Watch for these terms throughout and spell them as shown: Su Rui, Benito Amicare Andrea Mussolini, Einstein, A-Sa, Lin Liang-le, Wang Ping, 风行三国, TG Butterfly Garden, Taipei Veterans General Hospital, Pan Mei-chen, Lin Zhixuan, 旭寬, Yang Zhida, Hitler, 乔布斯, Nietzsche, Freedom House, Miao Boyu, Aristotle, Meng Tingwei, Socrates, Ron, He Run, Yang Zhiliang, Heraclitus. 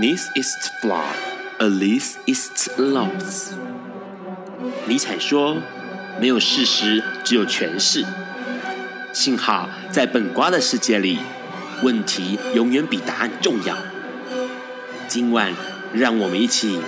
This is flaw, at least it's loss. 尼采说，没有事实，只有诠释。幸好在本瓜的世界里，问题永远比答案重要。今晚，让我们一起。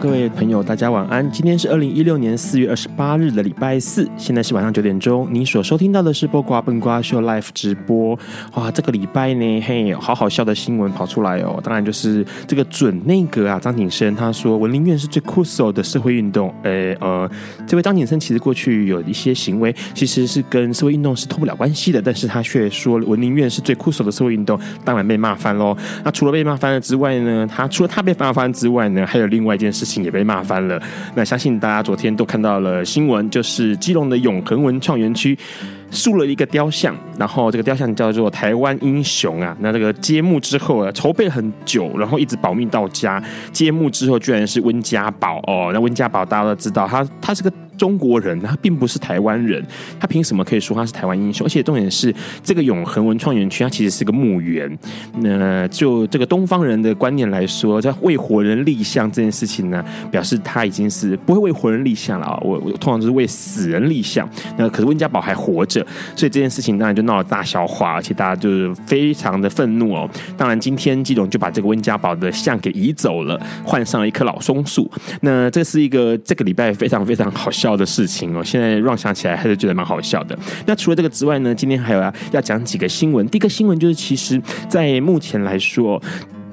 各位朋友，大家晚安。今天是2016年4月28日的礼拜四，现在是晚上9点钟。你所收听到的是播瓜笨瓜秀 Live 直播。哇，这个礼拜呢，嘿，好好笑的新闻跑出来哦。当然就是这个准内阁啊，张景生他说文林院是最酷手的社会运动。这位张景生其实过去有一些行为，其实是跟社会运动是脱不了关系的，但是他却说文林院是最酷手的社会运动，当然被骂翻喽。那除了被骂翻了之外呢，除了他被骂翻之外呢，还有另外一件事情。也被骂翻了。那相信大家昨天都看到了新闻，就是基隆的永恒文创园区塑了一个雕像，然后这个雕像叫做台湾英雄啊。那这个揭幕之后啊，筹备很久，然后一直保密到家，揭幕之后居然是温家宝哦。那温家宝大家都知道，他是个中国人，他并不是台湾人，他凭什么可以说他是台湾英雄？而且重点是，这个永恒文创园区它其实是个墓园。那就这个东方人的观念来说，在为活人立像这件事情呢，表示他已经是不会为活人立像了啊。我通常就是为死人立像。那可是温家宝还活着，所以这件事情当然就闹了大笑话，而且大家就是非常的愤怒哦。当然，今天基隆就把这个温家宝的像给移走了，换上了一棵老松树。那这是一个这个礼拜非常非常好笑的事情哦，现在让想起来还是觉得蛮好笑的。那除了这个之外呢，今天还有要讲几个新闻。第一个新闻就是，其实在目前来说，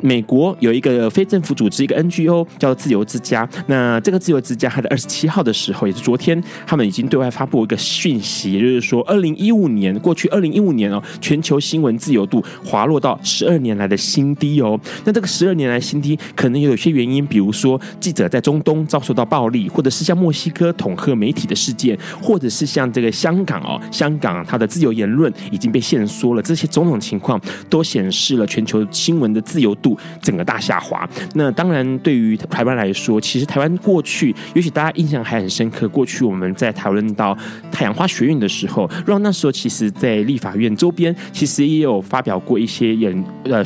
美国有一个非政府组织，一个 NGO 叫自由之家。那这个自由之家，它的27号的时候，也是昨天，他们已经对外发布一个讯息，也就是说，过去2015年哦，全球新闻自由度滑落到12年来的新低哦。那这个12年来新低，可能有些原因，比如说记者在中东遭受到暴力，或者是像墨西哥恐吓媒体的事件，或者是像这个香港它的自由言论已经被限缩了，这些种种情况都显示了全球新闻的自由度。整个大下滑。那当然对于台湾来说，其实台湾过去也许大家印象还很深刻，过去我们在讨论到太阳花学运的时候，让那时候其实在立法院周边其实也有发表过一些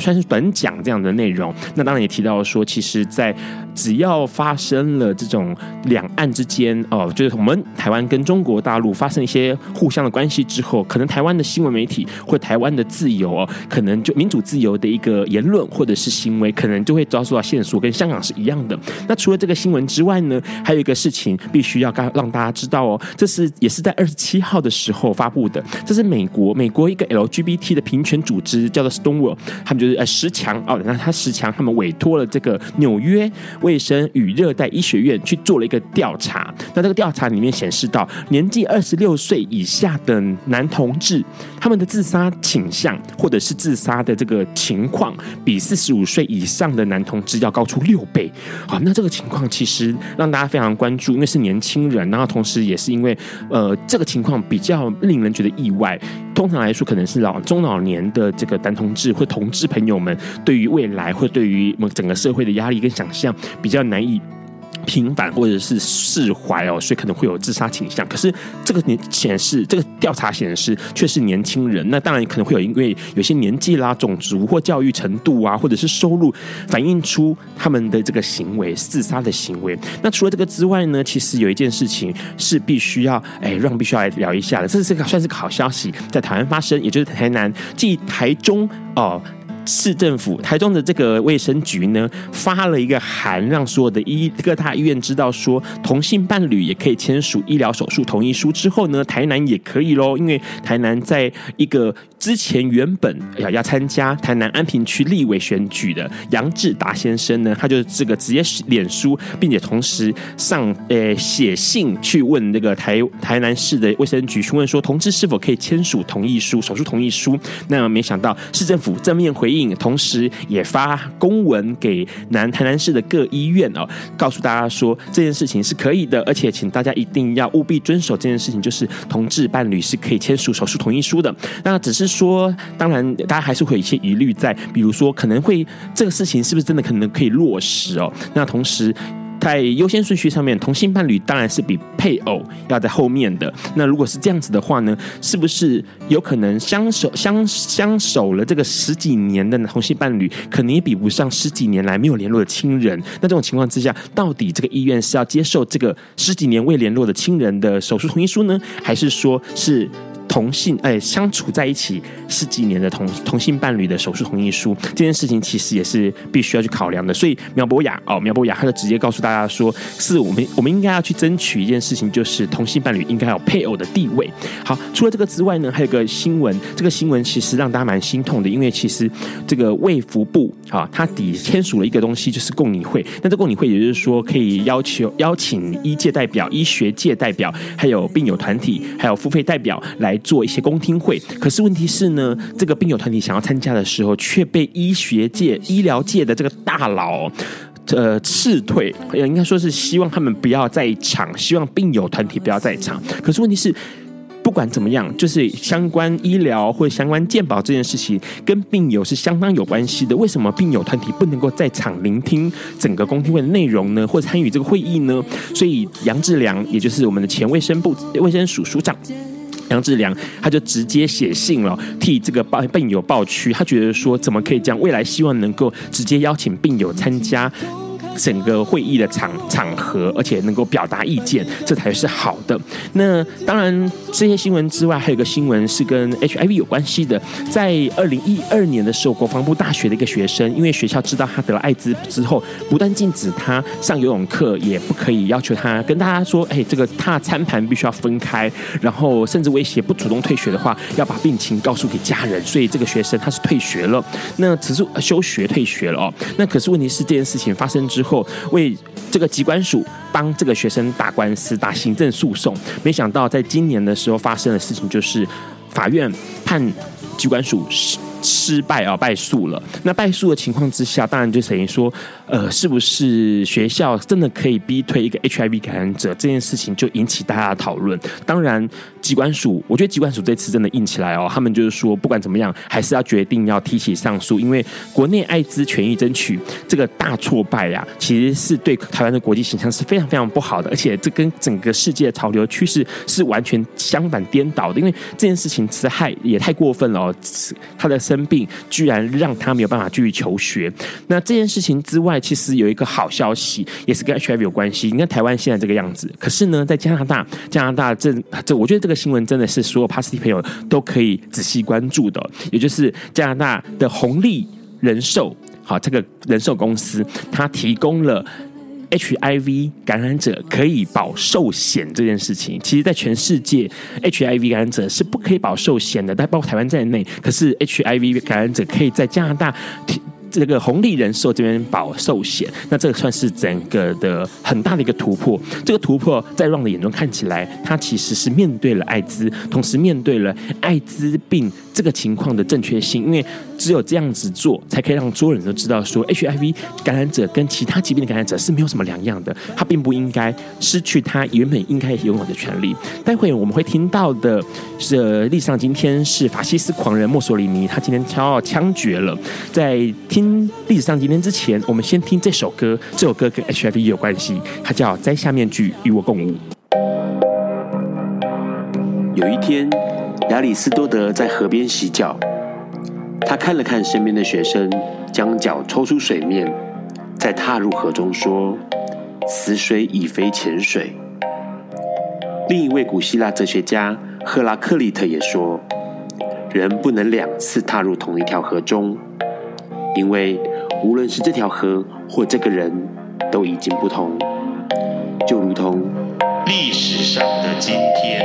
算是短讲这样的内容。那当然也提到说，其实在只要发生了这种两岸之间就是我们台湾跟中国大陆发生一些互相的关系之后，可能台湾的新闻媒体或台湾的自由可能就民主自由的一个言论或者是行为，可能就会遭受到限缩，跟香港是一样的。那除了这个新闻之外呢，还有一个事情必须要让大家知道哦，这是也是在27号的时候发布的，这是美国一个 LGBT 的平权组织叫做 Stone World， 他们就是10强哦，那他10强他们委托了这个纽约卫生与热带医学院去做了一个调查。那这个调查里面显示到，年纪26岁以下的男同志，他们的自杀倾向或者是自杀的这个情况，比45岁以上的男同志要高出6倍。好，那这个情况其实让大家非常关注，因为是年轻人，然后同时也是因为这个情况比较令人觉得意外。通常来说，可能是中老年的这个男同志或同志朋友们，对于未来或对于整个社会的压力跟想象比较难以平反或者是释怀所以可能会有自杀倾向。可是这个调查显示却是年轻人。那当然可能会有因为有些年纪啦、种族或教育程度啊，或者是收入，反映出他们的这个行为，自杀的行为。那除了这个之外呢，其实有一件事情是必须要来聊一下的，这是算是个好消息，在台湾发生，也就是台中市政府台中的这个卫生局呢发了一个函，让所有的各大医院知道说同性伴侣也可以签署医疗手术同意书之后呢，台南也可以咯，因为台南在一个之前原本要参加台南安平区立委选举的杨志达先生呢，他就这个直接脸书并且同时上写信去问那个 台南市的卫生局询问说同志是否可以签署同意书手术同意书，那没想到市政府正面回应，同时也发公文给台南市的各医院哦，告诉大家说这件事情是可以的，而且请大家一定要务必遵守这件事情，就是同志伴侣是可以签署手术同意书的。那只是说当然大家还是会有一些疑虑在，比如说可能会这个事情是不是真的可能可以落实哦，那同时在优先顺序上面，同性伴侣当然是比配偶要在后面的。那如果是这样子的话呢，是不是有可能相守了这个十几年的同性伴侣，可能也比不上十几年来没有联络的亲人？那这种情况之下，到底这个医院是要接受这个十几年未联络的亲人的手术同意书呢，还是说是同性相处在一起十几年的 同性伴侣的手术同意书，这件事情其实也是必须要去考量的。所以苗博雅他就直接告诉大家说，是我们应该要去争取一件事情，就是同性伴侣应该有配偶的地位。好，除了这个之外呢，还有个新闻，这个新闻其实让大家蛮心痛的，因为其实这个卫福部啊，他底签署了一个东西，就是共拟会。那这共拟会也就是说可以邀请医界代表、医学界代表，还有病友团体，还有付费代表来做一些公听会。可是问题是呢，这个病友团体想要参加的时候，却被医学界、医疗界的这个大佬斥退，应该说是希望他们不要在场，希望病友团体不要在场。可是问题是，不管怎么样，就是相关医疗或者相关健保这件事情跟病友是相当有关系的，为什么病友团体不能够在场聆听整个公听会的内容呢，或者参与这个会议呢？所以杨志良，也就是我们的前卫生署署长杨志良，他就直接写信了，替这个病友抱屈。他觉得说怎么可以这样，未来希望能够直接邀请病友参加整个会议的场合，而且能够表达意见，这才是好的。那当然这些新闻之外，还有一个新闻是跟 HIV 有关系的。在2012年的时候，国防部大学的一个学生，因为学校知道他得了艾滋之后，不但禁止他上游泳课，也不可以要求他跟大家说这个他的餐盘必须要分开，然后甚至威胁不主动退学的话要把病情告诉给家人。所以这个学生他是退学了，那只是休学退学了哦。那可是问题是这件事情发生之后，为这个疾管署帮这个学生打官司，打行政诉讼。没想到在今年的时候发生的事情，就是法院判疾管署失败啊，败诉了。那败诉的情况之下，当然就等于说，是不是学校真的可以逼退一个 HIV 感染者这件事情，就引起大家的讨论。当然，疾管署，我觉得疾管署这次真的硬起来哦，他们就是说，不管怎么样，还是要决定要提起上诉，因为国内艾滋权益争取这个大挫败啊，其实是对台湾的国际形象是非常非常不好的，而且这跟整个世界的潮流趋势是完全相反颠倒的，因为这件事情实在也太过分了哦，他的生病居然让他没有办法继续求学。那这件事情之外，其实有一个好消息，也是跟 HIV 有关系。你看台湾现在这个样子，可是呢，在加拿大这我觉得这个新闻真的是所有 Pasty 朋友都可以仔细关注的，也就是加拿大的红利人寿，好，这个人寿公司它提供了HIV 感染者可以保寿险这件事情。其实在全世界 HIV 感染者是不可以保寿险的，包括台湾在内，可是 HIV 感染者可以在加拿大这个红利人寿这边保寿险，那这个算是整个的很大的一个突破。这个突破在 Ron 的眼中看起来，他其实是面对了艾滋，同时面对了艾滋病这个情况的正确性，因为只有这样子做，才可以让所有人都知道说 HIV 感染者跟其他疾病的感染者是没有什么两样的，他并不应该失去他原本应该拥有的权利。待会我们会听到的是历史上今天是法西斯狂人墨索里尼，他今天要枪决了。在听历史上今天之前，我们先听这首歌，这首歌跟 HIV 有关系，它叫《摘下面具与我共舞》。有一天，亚里斯多德在河边洗脚，他看了看身边的学生，将脚抽出水面，再踏入河中，说：“此水已非前水。”另一位古希腊哲学家赫拉克利特也说：“人不能两次踏入同一条河中，因为无论是这条河或这个人都已经不同，就如同历史上的今天。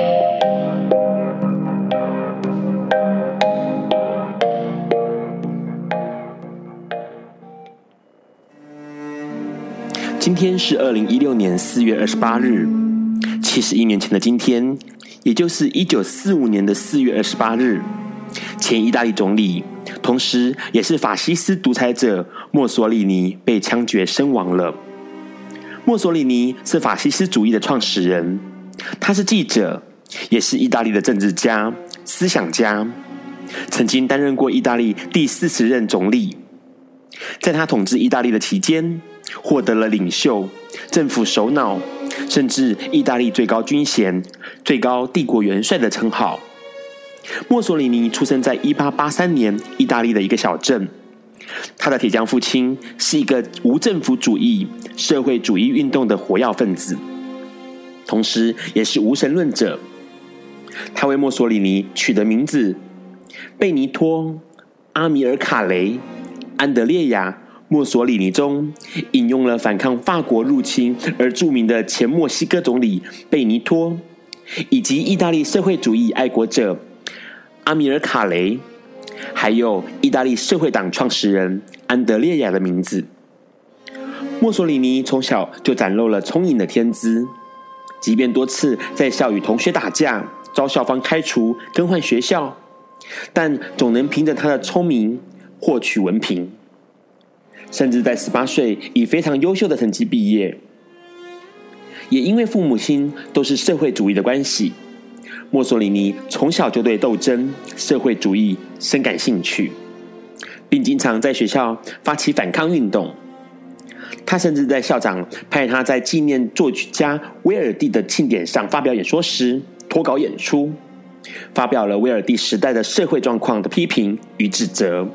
今天是2016年4月28日，71年前的今天，也就是1945年的4月28日，前意大利总理，同时也是法西斯独裁者墨索里尼被枪决身亡了。墨索里尼是法西斯主义的创始人，他是记者，也是意大利的政治家、思想家，曾经担任过意大利第40任总理。在他统治意大利的期间，获得了领袖、政府首脑，甚至意大利最高军衔、最高帝国元帅的称号。墨索里尼出生在1883年意大利的一个小镇，他的铁匠父亲是一个无政府主义、社会主义运动的活跃分子，同时也是无神论者。他为墨索里尼取的名字贝尼托·阿米尔卡雷·安德烈亚·墨索里尼中引用了反抗法国入侵而著名的前墨西哥总理贝尼托，以及意大利社会主义爱国者阿米尔卡雷，还有意大利社会党创始人安德烈亚的名字。墨索里尼从小就展露了聪颖的天资，即便多次在校与同学打架，遭校方开除更换学校，但总能凭着他的聪明获取文凭，甚至在18岁以非常优秀的成绩毕业。也因为父母亲都是社会主义的关系，墨索里尼从小就对斗争、社会主义深感兴趣，并经常在学校发起反抗运动。他甚至在校长派他在纪念作曲家威尔第的庆典上发表演说时，脱稿演出，发表了威尔第时代的社会状况的批评与指责。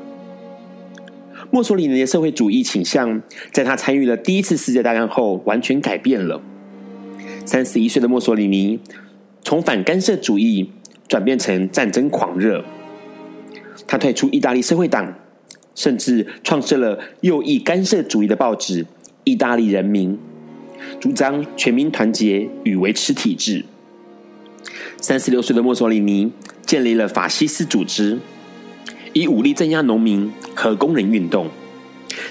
墨索里尼的社会主义倾向，在他参与了第一次世界大战后完全改变了。31岁的墨索里尼从反干涉主义转变成战争狂热，他退出意大利社会党，甚至创设了右翼干涉主义的报纸《意大利人民》，主张全民团结与维持体制。36岁的墨索里尼建立了法西斯组织，以武力镇压农民和工人运动。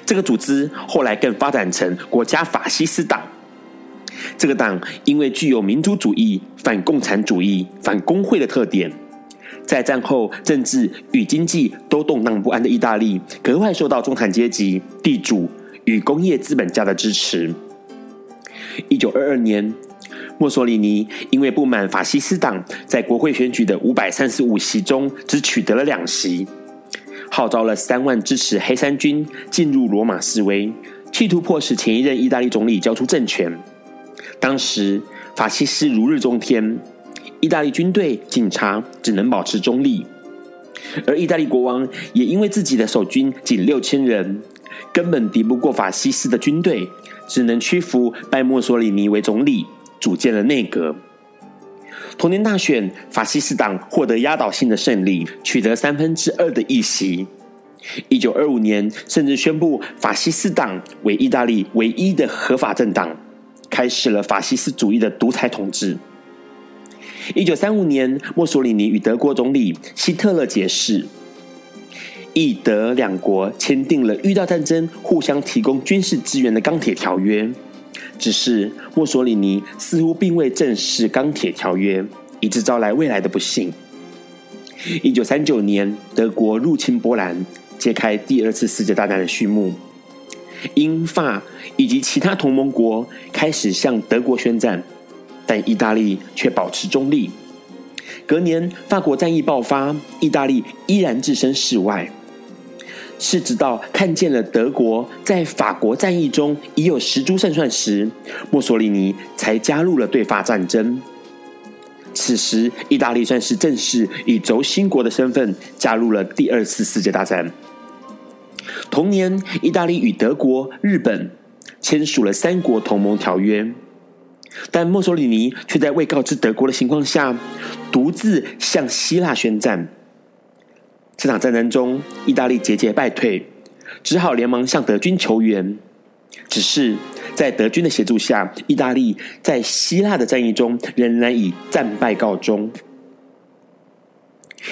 这个组织后来更发展成国家法西斯党。这个党因为具有民族主义、反共产主义、反工会的特点，在战后政治与经济都动荡不安的意大利，格外受到中产阶级、地主与工业资本家的支持。1922年，墨索里尼因为不满法西斯党在国会选举的535席中只取得了2席，号召了3万支持黑衫军进入罗马示威，企图迫使前一任意大利总理交出政权。当时法西斯如日中天，意大利军队、警察只能保持中立，而意大利国王也因为自己的守军仅6000人，根本敌不过法西斯的军队，只能屈服，拜墨索里尼为总理，组建了内阁。同年大选，法西斯党获得压倒性的胜利，取得2/3的议席。1925年甚至宣布法西斯党为意大利唯一的合法政党，开始了法西斯主义的独裁统治。1935年，墨索里尼与德国总理希特勒结识，意德两国签订了遇到战争互相提供军事支援的钢铁条约。只是墨索里尼似乎并未正视钢铁条约，以致招来未来的不幸。1939年，德国入侵波兰，揭开第2次世界大战的序幕。英、法以及其他同盟国开始向德国宣战，但意大利却保持中立。隔年，法国战役爆发，意大利依然置身事外。是直到看见了德国在法国战役中已有10株胜算时，墨索里尼才加入了对法战争。此时，意大利算是正式以轴心国的身份加入了第2次世界大战。同年，意大利与德国、日本签署了3国同盟条约，但墨索里尼却在未告知德国的情况下，独自向希腊宣战。这场战争中，意大利节节败退，只好连忙向德军求援。只是在德军的协助下，意大利在希腊的战役中仍然以战败告终。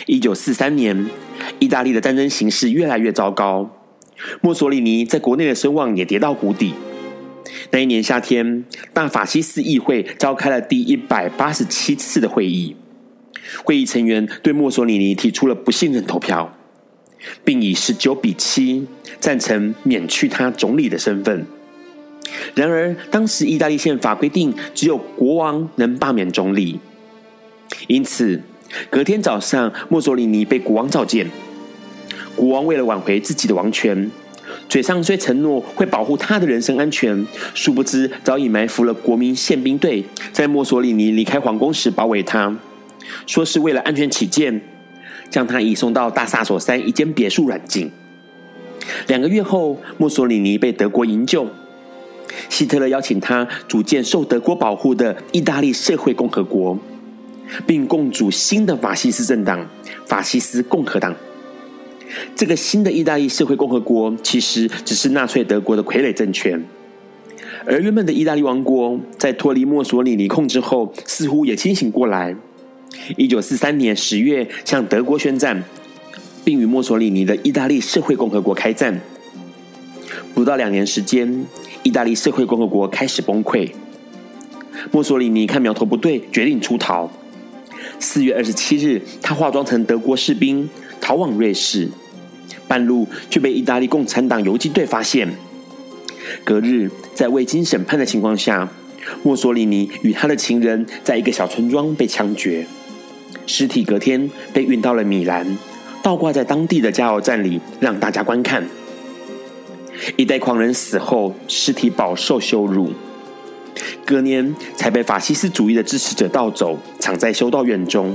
1943年，意大利的战争形势越来越糟糕，墨索里尼在国内的声望也跌到谷底。那一年夏天，大法西斯议会召开了第187次的会议，会议成员对墨索里尼提出了不信任投票，并以19-7赞成免去他总理的身份。然而，当时意大利宪法规定只有国王能罢免总理，因此隔天早上，墨索里尼被国王召见。国王为了挽回自己的王权，嘴上虽承诺会保护他的人身安全，殊不知早已埋伏了国民宪兵队，在墨索里尼离开皇宫时包围他，说是为了安全起见，将他移送到大萨索山一间别墅软禁。2个月后，墨索里尼被德国营救，希特勒邀请他组建受德国保护的意大利社会共和国，并共组新的法西斯政党——法西斯共和党。这个新的意大利社会共和国其实只是纳粹德国的傀儡政权，而原本的意大利王国在脱离墨索里尼控制后，似乎也清醒过来。1943年10月向德国宣战，并与墨索里尼的意大利社会共和国开战。不到2年时间，意大利社会共和国开始崩溃。墨索里尼看苗头不对，决定出逃。4月27日，他化妆成德国士兵逃往瑞士，半路却被意大利共产党游击队发现。隔日，在未经审判的情况下，墨索里尼与他的情人在一个小村庄被枪决，尸体隔天被运到了米兰，倒挂在当地的加油站里让大家观看。一代狂人死后，尸体饱受羞辱，隔年才被法西斯主义的支持者盗走，藏在修道院中。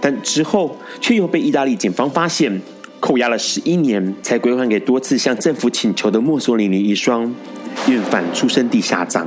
但之后却又被意大利警方发现，扣押了11年，才归还给多次向政府请求的墨索里尼遗孀，运返出生地下葬。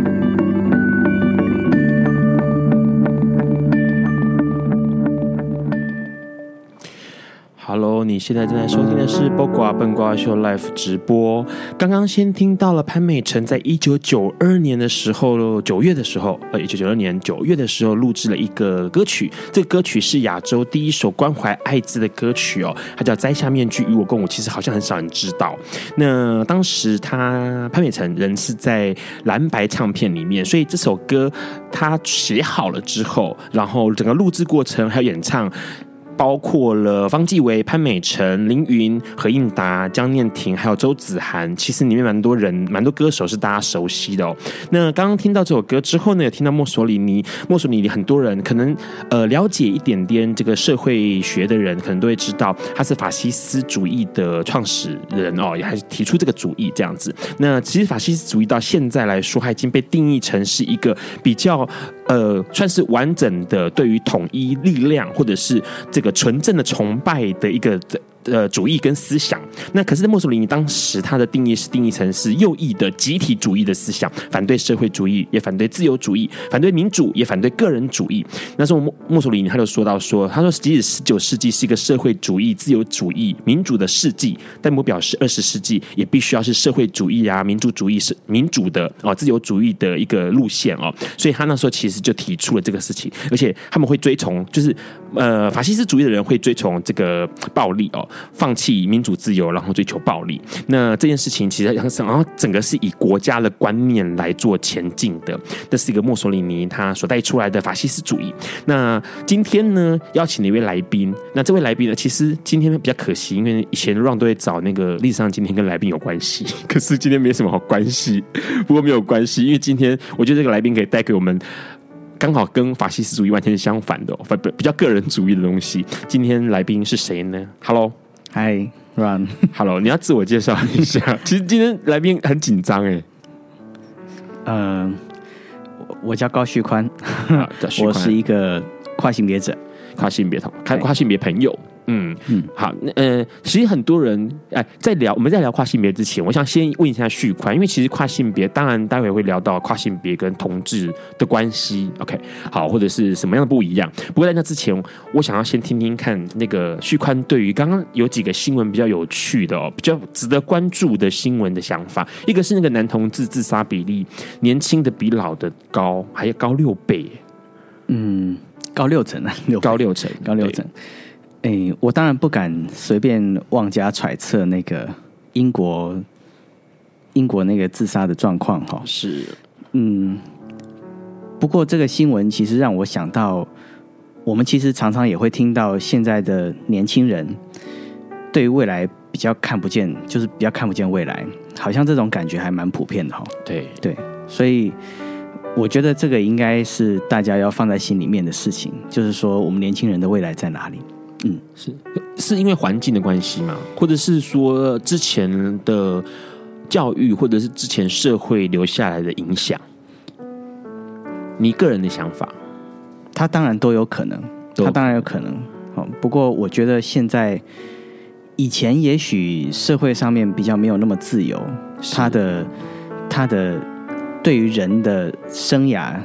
？Hello， 你现在正在收听的是《八卦笨瓜秀》Live 直播。刚刚先听到了潘美辰在1992年的时候，1992年9月的时候录制了一个歌曲，这个歌曲是亚洲第一首关怀艾滋的歌曲哦，它叫《摘下面具与我共舞》。其实好像很少人知道。那当时潘美辰人是在蓝白唱片里面，所以这首歌他写好了之后，然后整个录制过程还有演唱，包括了方季惟、潘美辰、林云、何应达、江念婷，还有周子涵，其实里面蛮多歌手是大家熟悉的哦。那刚刚听到这首歌之后呢，有听到墨索里尼，很多人可能了解一点点这个社会学的人，可能都会知道他是法西斯主义的创始人哦，也还是提出这个主义这样子。那其实法西斯主义到现在来说，它已经被定义成是一个比较算是完整的对于统一力量或者是这个纯正的崇拜的一个主义跟思想。那可是墨索里尼当时他的定义是定义成是右翼的集体主义的思想，反对社会主义，也反对自由主义，反对民主，也反对个人主义。那时候墨索里尼他就说到说，他说即使19世纪是一个社会主义、自由主义、民主的世纪，但我表示20世纪也必须要是社会主义啊、民主的、自由主义的一个路线哦。所以他那时候其实就提出了这个事情，而且他们会追从，就是法西斯主义的人会追从这个暴力哦，放弃民主自由，然后追求暴力。那这件事情其实然后整个是以国家的观念来做前进的，这是一个墨索里尼他所带出来的法西斯主义。那今天呢，邀请了一位来宾，那这位来宾呢，其实今天比较可惜，因为以前 Ron 都会找那个历史上今天跟来宾有关系，可是今天没什么好关系，不过没有关系，因为今天我觉得这个来宾可以带给我们刚好跟法西斯主义完全相反的、比较个人主义的东西。今天来宾是谁呢？ Hello， Hi Ron， Hello， 你要自我介绍一下。其实今天来宾很紧张耶，我叫高旭宽，我是一个跨性别者，跨性别朋友。嗯，好，其实很多人我们在聊跨性别之前，我想先问一下旭宽，因为其实跨性别，当然待会会聊到跨性别跟同志的关系 ，OK， 好，或者是什么样的不一样。不过在那之前，我想要先听听看那个旭宽对于刚刚有几个新闻比较有趣的比较值得关注的新闻的想法。一个是那个男同志自杀比例，年轻的比老的高，还要高6倍，高6成啊，高六成。我当然不敢随便妄加揣测那个英国那个自杀的状况哈。是，不过这个新闻其实让我想到，我们其实常常也会听到现在的年轻人对于未来比较看不见，就是比较看不见未来，好像这种感觉还蛮普遍的哈。对，所以我觉得这个应该是大家要放在心里面的事情，就是说我们年轻人的未来在哪里。是因为环境的关系吗？或者是说之前的教育，或者是之前社会留下来的影响？你个人的想法？他当然都有可能，好，不过我觉得现在，以前也许社会上面比较没有那么自由，他的对于人的生涯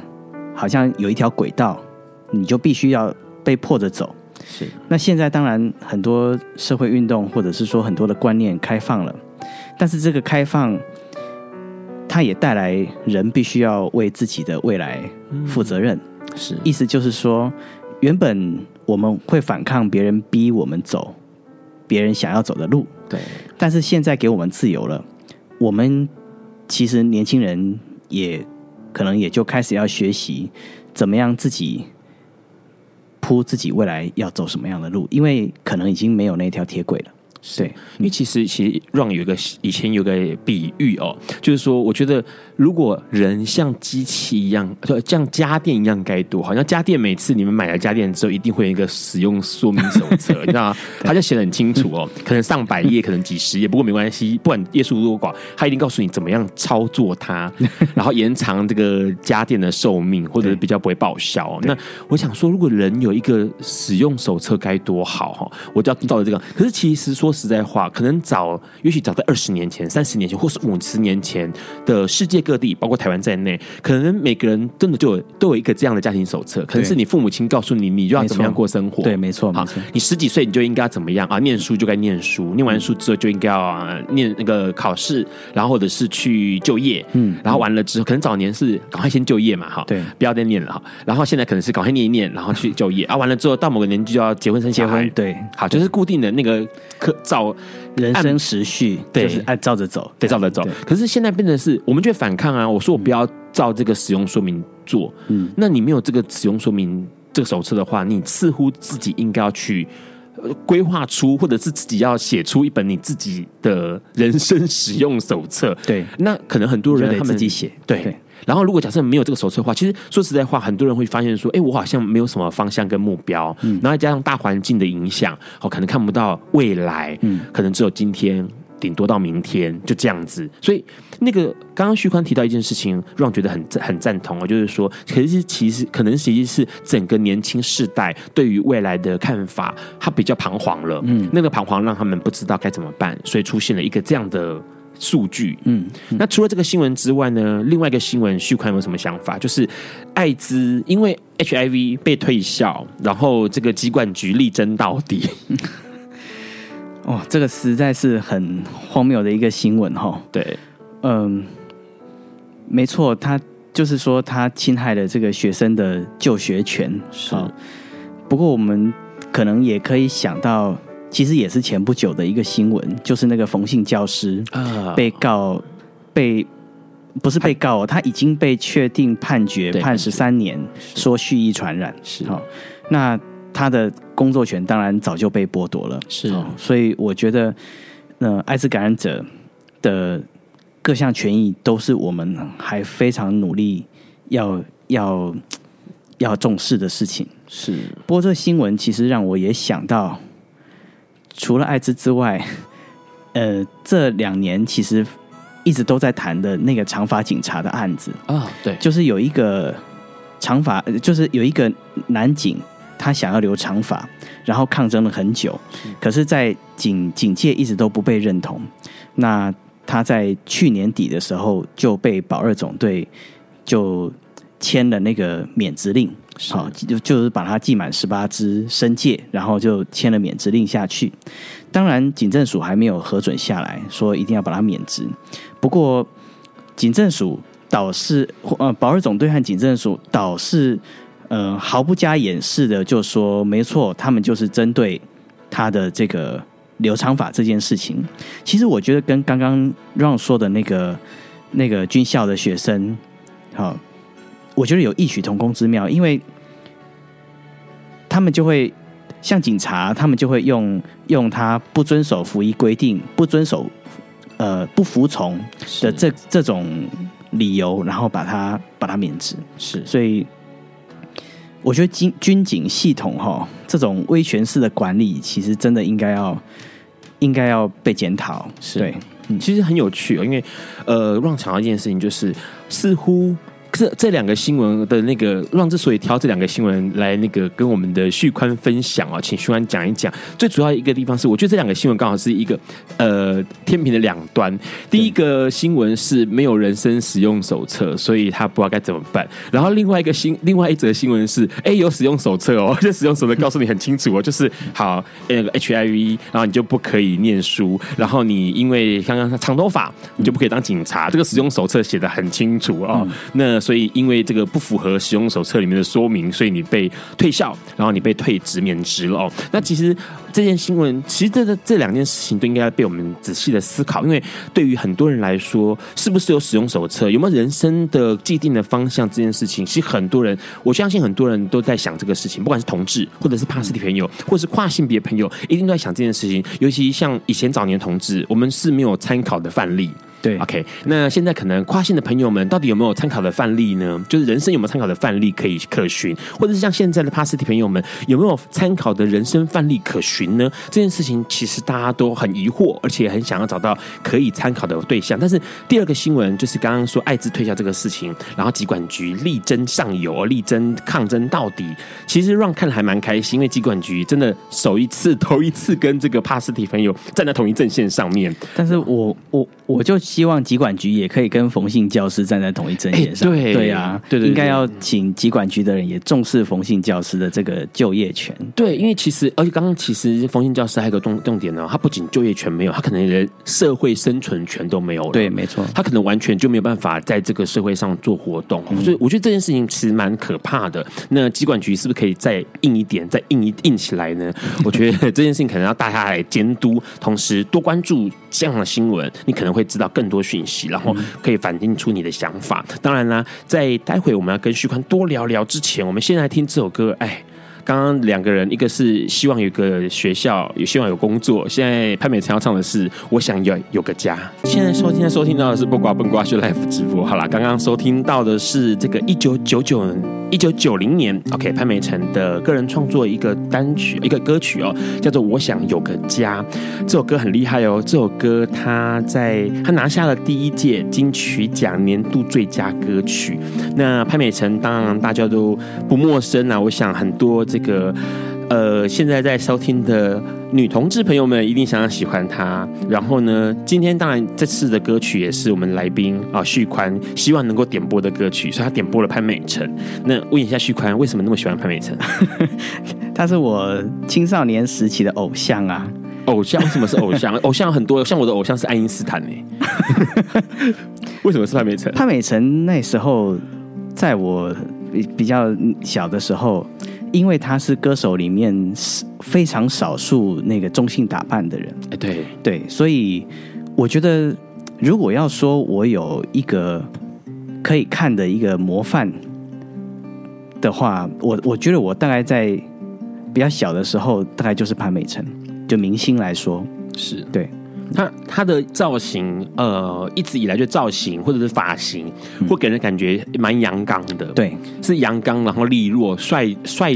好像有一条轨道，你就必须要被迫着走。是，那现在当然很多社会运动，或者是说很多的观念开放了，但是这个开放它也带来人必须要为自己的未来负责任。是，意思就是说原本我们会反抗别人逼我们走别人想要走的路，对，但是现在给我们自由了，我们其实年轻人也可能也就开始要学习怎么样自己铺自己未来要走什么样的路，因为可能已经没有那条铁轨了。对，因为其实 Ron 以前有个比喻哦，就是说我觉得如果人像机器一样，像家电一样该多，好像家电每次你们买了家电之后一定会有一个使用说明手册，你知道吗？他就写得很清楚哦，可能上百页，可能几十页，不过没关系，不管页数多寡，他一定告诉你怎么样操作它，然后延长这个家电的寿命，或者比较不会报销哦。那我想说，如果人有一个使用手册该多好，我就要照着这个。可是其实说实在话，可能也许早在20年前、30年前，或是50年前的世界各地，包括台湾在内，可能每个人真的都有一个这样的家庭手册。可能是你父母亲告诉你，你就要怎么样过生活。对，没错。好，你10几岁你就应该怎么样啊？念书就该念书，念完书之后就应该要念那个考试，然后或者是去就业。然后完了之后，可能早年是赶快先就业嘛，哈，对，不要再念了哈。然后现在可能是赶快念一念，然后去就业啊。完了之后，到某个年纪就要结婚生小孩。对，好，就是固定的那个照人生时序，就是按照着走，照着走。可是现在变成是我们就反抗啊！我说我不要照这个使用说明做，那你没有这个使用说明这个手册的话，你似乎自己应该要去规划出，或者是自己要写出一本你自己的人生使用手册。对，那可能很多人他们自己写，对。然后如果假设没有这个手册的话，其实说实在话，很多人会发现说，我好像没有什么方向跟目标，然后加上大环境的影响，可能看不到未来，可能只有今天，顶多到明天，就这样子。所以那个刚刚旭宽提到一件事情，让我觉得很赞同，就是说其实是整个年轻世代对于未来的看法，他比较彷徨了，那个彷徨让他们不知道该怎么办，所以出现了一个这样的数据。那除了这个新闻之外呢，另外一个新闻旭宽有什么想法？就是艾滋，因为 HIV 被退校，然后这个疾管局力争到底。这个实在是很荒谬的一个新闻哈。对，没错，他就是说他侵害了这个学生的就学权。是，不过我们可能也可以想到，其实也是前不久的一个新闻，就是那个冯姓教师被告，不是被告，他已经被确定判决判13年，说蓄意传染。是，那他的工作权当然早就被剥夺了。是，所以我觉得，艾滋感染者的各项权益都是我们还非常努力要重视的事情。是，不过这个新闻其实让我也想到，除了艾滋之外，这2年其实一直都在谈的那个长发警察的案子啊，对，就是有一个长发，就是有一个男警，他想要留长发，然后抗争了很久，可是在警界一直都不被认同。那他在去年底的时候就被保二总队就签了那个免职令，好，就是把他记满18支申诫，然后就签了免职令下去。当然警政署还没有核准下来说一定要把他免职，不过警政署倒是保二总队和警政署倒是毫不加掩饰的就说没错，他们就是针对他的这个留长发这件事情。其实我觉得跟刚刚 Ron 说的那个军校的学生，好，我觉得有异曲同工之妙，因为他们就会像警察，他们就会用他不遵守服役规定、不服从的这种理由，然后把他免职。是，所以我觉得军警系统这种威权式的管理其实真的应该要被检讨。是，对，其实很有趣，因为Ron讲到一件事情，就是似乎这两个新闻的那个Ron之所以挑这两个新闻来那个跟我们的旭宽分享啊，请旭宽讲一讲。最主要一个地方是，我觉得这两个新闻刚好是一个天平的两端。第一个新闻是没有人身使用手册，所以他不知道该怎么办。然后另外一则新闻是，哎，有使用手册哦，这使用手册告诉你很清楚哦，就是好那个 HIV， 然后你就不可以念书，然后你因为刚刚长头发，你就不可以当警察。这个使用手册写得很清楚哦，那。所以因为这个不符合使用手册里面的说明，所以你被退校，然后你被退职免职了哦。那其实这件新闻，其实这两件事情都应该被我们仔细的思考，因为对于很多人来说，是不是有使用手册，有没有人生的既定的方向，这件事情其实很多人，我相信很多人都在想这个事情，不管是同志或者是帕斯蒂朋友或者是跨性别朋友，一定都在想这件事情。尤其像以前早年同志，我们是没有参考的范例。对 ，OK， 那现在可能跨性的朋友们到底有没有参考的范例呢？就是人生有没有参考的范例可以可循，或者是像现在的帕斯蒂朋友们有没有参考的人生范例可循呢？这件事情其实大家都很疑惑，而且很想要找到可以参考的对象。但是第二个新闻就是刚刚说艾滋退校这个事情，然后疾管局力争上游，力争抗争到底。其实Ron看了还蛮开心，因为疾管局真的首一次头一次跟这个帕斯蒂朋友站在同一阵线上面。但是我就希望疾管局也可以跟冯姓教师站在同一阵线上，对啊，应该要请疾管局的人也重视冯姓教师的这个就业权。对，因为其实而且刚刚其实冯姓教师还有个重点呢，他不仅就业权没有，他可能连社会生存权都没有了。对，没错，他可能完全就没有办法在这个社会上做活动，所以我觉得这件事情其实蛮可怕的。那疾管局是不是可以再硬一点，再硬起来呢？我觉得这件事情可能要大家来监督，同时多关注这样的新闻，你可能会知道更多讯息，然后可以反映出你的想法。当然啦，在待会我们要跟旭宽多聊聊之前，我们先来听这首歌。哎，刚刚两个人，一个是希望有个学校，也希望有工作。现在潘美辰要唱的是《我想要有个家》。现在收听到的是不瓜不瓜秀 Live 直播。好啦，刚刚收听到的是这个1990年 OK 潘美辰的个人创作一个单曲一个歌曲哦，叫做《我想有个家》。这首歌很厉害哦，这首歌他拿下了第1届金曲奖年度最佳歌曲。那潘美辰当然大家都不陌生啊，我想很多这个现在在收听的女同志朋友们一定相当喜欢她。然后呢，今天当然这次的歌曲也是我们来宾啊旭宽希望能够点播的歌曲，所以他点播了潘美辰。那问一下旭宽，为什么那么喜欢潘美辰？他是我青少年时期的偶像啊。偶像？为什么是偶像？偶像很多，像我的偶像是爱因斯坦欸。为什么是潘美辰？潘美辰那时候在我比较小的时候，因为他是歌手里面非常少数那个中性打扮的人，对对，所以我觉得如果要说我有一个可以看的一个模范的话，我觉得我大概在比较小的时候，大概就是潘美辰，就明星来说，是对。它的造型，一直以来就造型或者是发型，会给人感觉蛮阳刚的，对，是阳刚，然后利落、帅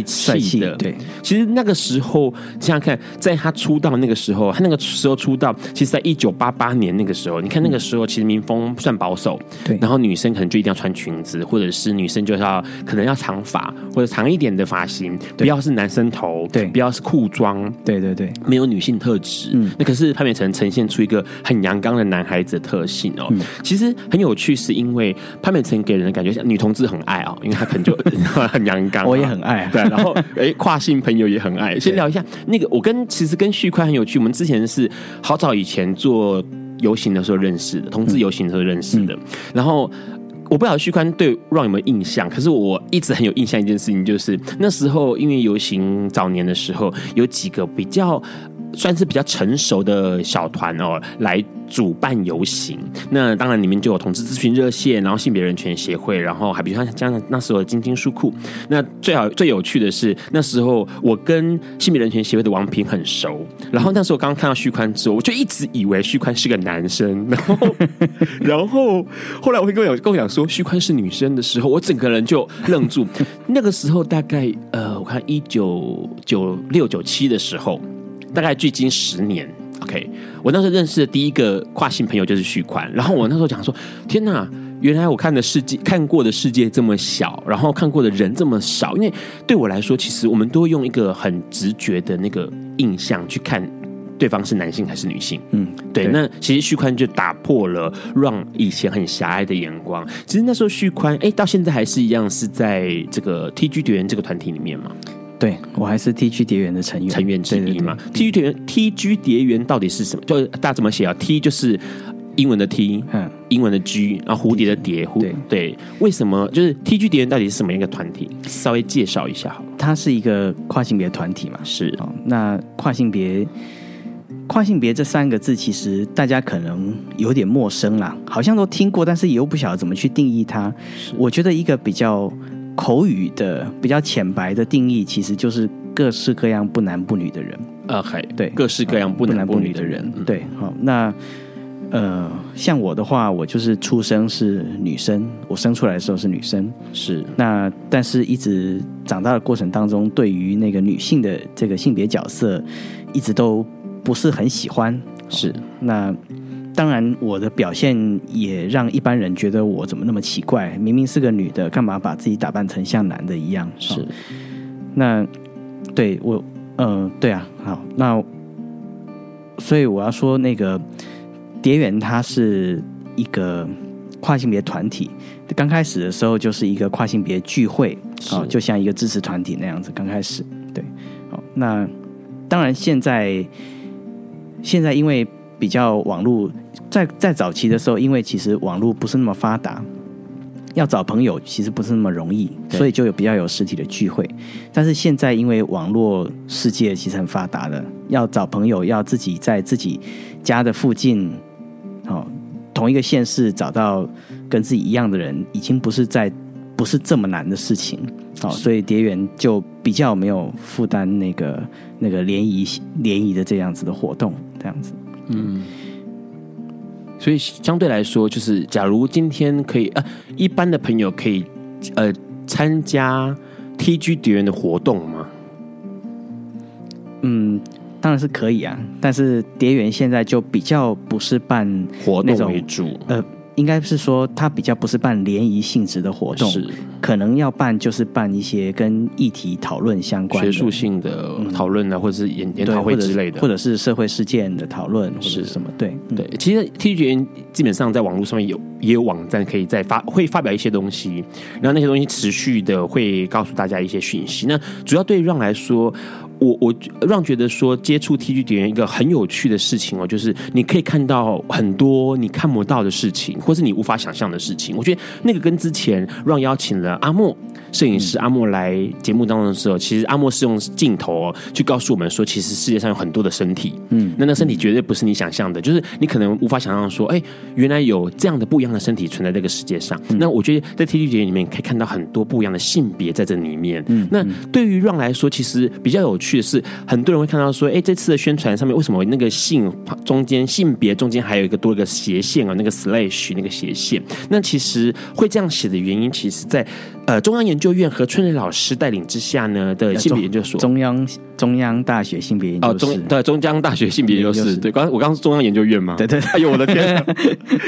气的。对，其实那个时候想想看，在他出道那个时候，他那个时候出道，其实在1988年那个时候，你看那个时候其实民风算保守，对，然后女生可能就一定要穿裙子，或者是女生就要可能要长发或者长一点的发型，不要是男生头，对，不要是裤装，对对对，没有女性特质。那可是潘美辰呈现出一个很阳刚的男孩子的特性哦，其实很有趣，是因为潘美辰给人的感觉女同志很爱哦，因为她可能就很阳刚，我也很爱，对，然后跨性朋友也很爱。先聊一下那个，我其实跟旭宽很有趣，我们之前是好早以前做游行的时候认识的，同志游行的时候认识的，然后。我不晓得旭宽对 Ron 有没有印象，可是我一直很有印象一件事情，就是那时候因为游行早年的时候，有几个比较算是比较成熟的小团哦，来主办游行。那当然里面就有同志咨询热线，然后性别人权协会，然后还比如像那时候的金金书库。那最有趣的是，那时候我跟性别人权协会的王平很熟，然后那时候刚刚看到旭宽之后，我就一直以为旭宽是个男生，然后后来我会跟我讲说旭宽是女生的时候，我整个人就愣住。那个时候大概我看1996、97的时候，大概距今10年。OK， 我那时候认识的第一个跨性朋友就是旭宽，然后我那时候讲说，天哪，原来我看过的世界这么小，然后看过的人这么少，因为对我来说，其实我们都会用一个很直觉的那个印象去看对方是男性还是女性，对，那其实旭宽就打破了让以前很狭隘的眼光。其实那时候旭宽，到现在还是一样是在这个 TG 蝶园这个团体里面嘛。对，我还是 TG 蝶园的成员之一嘛。对对对， TG 蝶园到底是什么？就大家怎么写啊 ？T 就是英文的 T，英文的 G， 然后蝴蝶的蝶，对，为什么就是 TG 蝶园到底是什么一个团体？稍微介绍一下好了。它是一个跨性别团体嘛？是。那跨性别这三个字，其实大家可能有点陌生啦，好像都听过，但是又不晓得怎么去定义它。我觉得一个比较口语的比较浅白的定义，其实就是各式各样不男不女的人。OK， 对，各式各样不男不女的人。对，好，那像我的话，我就是出生是女生，我生出来的时候是女生，是。那但是一直长大的过程当中，对于那个女性的这个性别角色，一直都不是很喜欢。是。那当然我的表现也让一般人觉得我怎么那么奇怪，明明是个女的，干嘛把自己打扮成像男的一样。是。那对我对啊，好，那所以我要说那个蝶园它是一个跨性别团体，刚开始的时候就是一个跨性别聚会，就像一个支持团体那样子刚开始。对，那当然现在因为比较网络，在早期的时候，因为其实网络不是那么发达，要找朋友其实不是那么容易，所以就有比较有实体的聚会。但是现在因为网络世界其实很发达的，要找朋友要自己在自己家的附近，同一个县市找到跟自己一样的人，已经不是这么难的事情。所以蝶园就比较没有负担那个联谊的这样子的活动，这样子。所以相对来说，就是假如今天可以一般的朋友可以参加 TG 蝶园的活动吗？当然是可以啊，但是蝶园现在就比较不是办活动为主，应该是说它比较不是办联谊性质的活动，是可能要办就是办一些跟议题讨论相关的学术性的讨论啊，或者是研讨会之类的，或者是社会事件的讨论，或者是什么。对，对，其实 TG 蝶园基本上在网络上面也有网站可以会发表一些东西，然后那些东西持续的会告诉大家一些讯息。那主要对 Ron 来说，我让觉得说接触 TG 蝶园一个很有趣的事情哦，就是你可以看到很多你看不到的事情，或是你无法想象的事情。我觉得那个跟之前 Ron 邀请了呢阿莫摄影师阿莫来节目当中的时候，其实阿莫是用镜头哦去告诉我们说，其实世界上有很多的身体，嗯，那身体绝对不是你想象的，就是你可能无法想象说，哎，原来有这样的不一样的身体存在这个世界上。嗯、那我觉得在 TG 节里面可以看到很多不一样的性别在这里面。嗯、那对于 Ron 来说，其实比较有趣的是，很多人会看到说，哎，这次的宣传上面为什么那个性中间性别中间还有一个多一个斜线哦，那个 slash 那个斜线。那其实会这样写的原因，其实在中央研究院和春蕾老师带领之下呢的性别研究所，中央大学性别研究室，对，中央大学性别研究室，对，我刚刚是中央研究院吗？对对，哎呦我的天，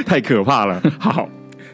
太可怕了。好。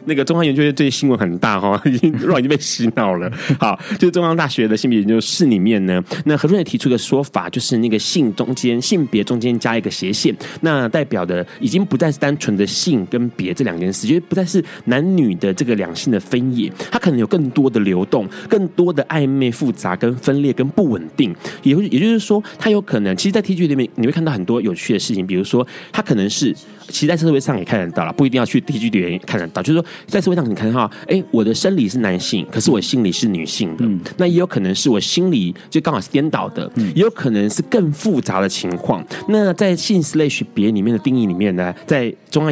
那个中央研究院对新闻很大哈，已经被洗脑了。好，就是中央大学的性别研究室里面呢，那何润也提出一个说法，就是那个性中间性别中间加一个斜线，那代表的已经不再是单纯的性跟别这两件事，就是不再是男女的这个两性的分野，它可能有更多的流动，更多的暧昧、复杂、跟分裂、跟不稳定。也就是说，它有可能，其实，在 TG 里面你会看到很多有趣的事情，比如说，它可能是，其实在社会上也看得到了，不一定要去 TG 里面看得到，就是说。在社会上你看到我的生理是男性，可是我心理是女性的、嗯、那也有可能是我心理就刚好是颠倒的、嗯、也有可能是更复杂的情况。那在性 slash 别里面的定义里面呢，在中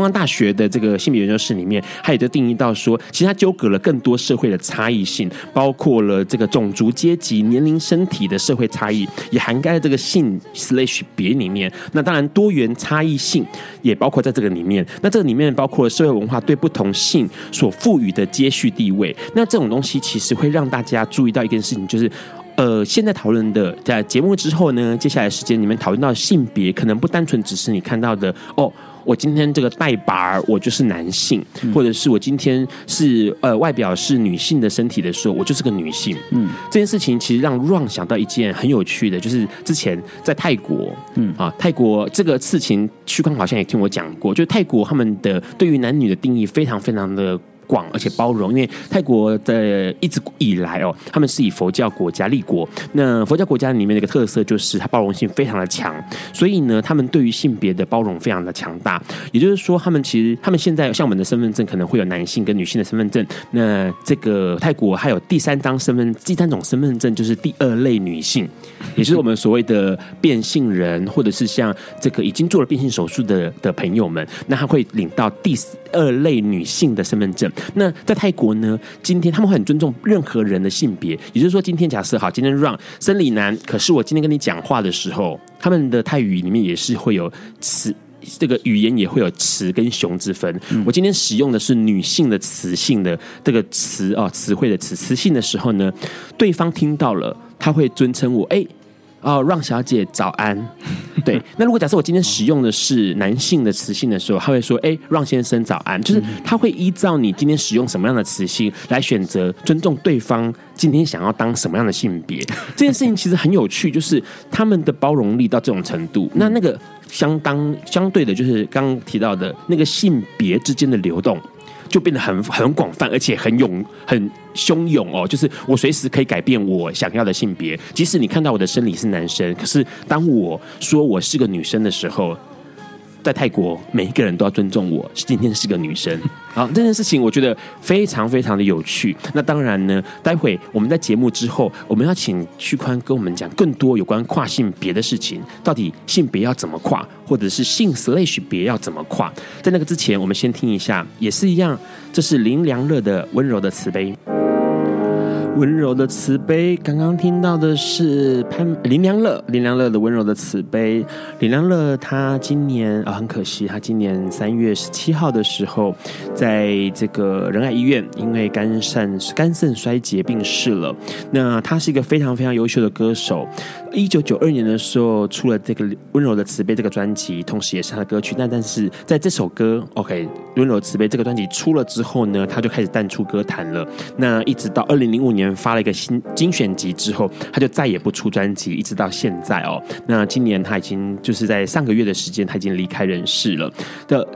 央大学的这个性别研究室里面，它也就定义到说，其实它纠葛了更多社会的差异性，包括了这个种族、阶级、年龄、身体的社会差异，也涵盖了这个性 slash 别里面。那当然多元差异性也包括在这个里面，那这个里面包括了社会文化对不同性所赋予的接续地位。那这种东西其实会让大家注意到一件事情，就是现在讨论的在节目之后呢，接下来时间你们讨论到性别，可能不单纯只是你看到的哦，我今天这个带把我就是男性、嗯、或者是我今天是外表是女性的身体的时候我就是个女性、嗯、这件事情其实让 Ron 想到一件很有趣的，就是之前在泰国、嗯啊、泰国这个事情旭康好像也听我讲过，就是泰国他们的对于男女的定义非常非常的广而且包容，因为泰国的一直以来哦，他们是以佛教国家立国，那佛教国家里面的一个特色就是它包容性非常的强，所以呢，他们对于性别的包容非常的强大。也就是说，他们现在像我们的身份证可能会有男性跟女性的身份证，那这个泰国还有第三种身份证就是第二类女性，也就是我们所谓的变性人，或者是像这个已经做了变性手术的朋友们，那他会领到第二类女性的身份证。那在泰国呢，今天他们会很尊重任何人的性别，也就是说，今天假设好，今天让生理男，可是我今天跟你讲话的时候，他们的泰语里面也是会有词，这个语言也会有雌跟雄之分、嗯、我今天使用的是女性的雌性的这个词哦，词汇的词，雌性的时候呢，对方听到了，他会尊称我Ron 小姐早安。对，那如果假设我今天使用的是男性的词性的时候，他会说Ron 先生早安，就是他会依照你今天使用什么样的词性来选择尊重对方今天想要当什么样的性别。这件事情其实很有趣，就是他们的包容力到这种程度，那个相对的就是刚刚提到的那个性别之间的流动就变得很广泛，而且很汹涌哦，就是我随时可以改变我想要的性别。即使你看到我的生理是男生，可是当我说我是个女生的时候，在泰国每一个人都要尊重我今天是个女生。好，这件事情我觉得非常非常的有趣。那当然呢，待会我们在节目之后，我们要请旭宽跟我们讲更多有关跨性别的事情，到底性别要怎么跨，或者是性 slash 别要怎么跨。在那个之前，我们先听一下，也是一样，这是林良乐的《温柔的慈悲》。温柔的慈悲，刚刚听到的是林良乐的《温柔的慈悲》。林良乐他今年很可惜，他今年3月17号的时候，在这个仁爱医院因为肝肾衰竭病逝了。那他是一个非常非常优秀的歌手，1992年的时候出了这个《温柔的慈悲》这个专辑，同时也是他的歌曲。但是在这首歌《温柔的慈悲》这个专辑出了之后呢，他就开始淡出歌坛了。那一直到2005年发了一个新精选集之后，他就再也不出专辑，一直到现在哦。那今年他已经就是在上个月的时间，他已经离开人世了。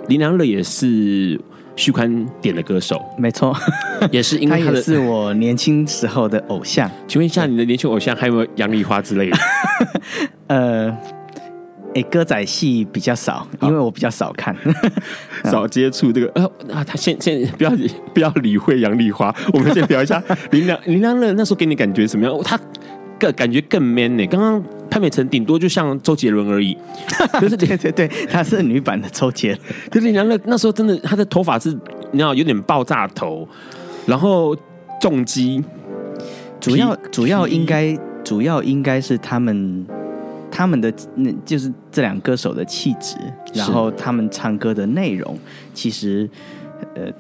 林良乐也是旭宽点的歌手，没错，也是因为他也是我年轻时候的偶像。请问一下，你的年轻偶像还有没有杨丽花之类的？歌仔戏比较少，因为我比较少看，少接触这个。先不要理会杨丽花，我们先聊一下林良乐那时候给你感觉怎么样？他感觉更 man 呢、欸。刚刚潘美辰顶多就像周杰伦而已，就是对对对，她是女版的周杰伦。可是林良乐那时候真的，她的头发是你知道有点爆炸头，然后重击，主要应该是他们的就是这两歌手的气质，然后他们唱歌的内容，其实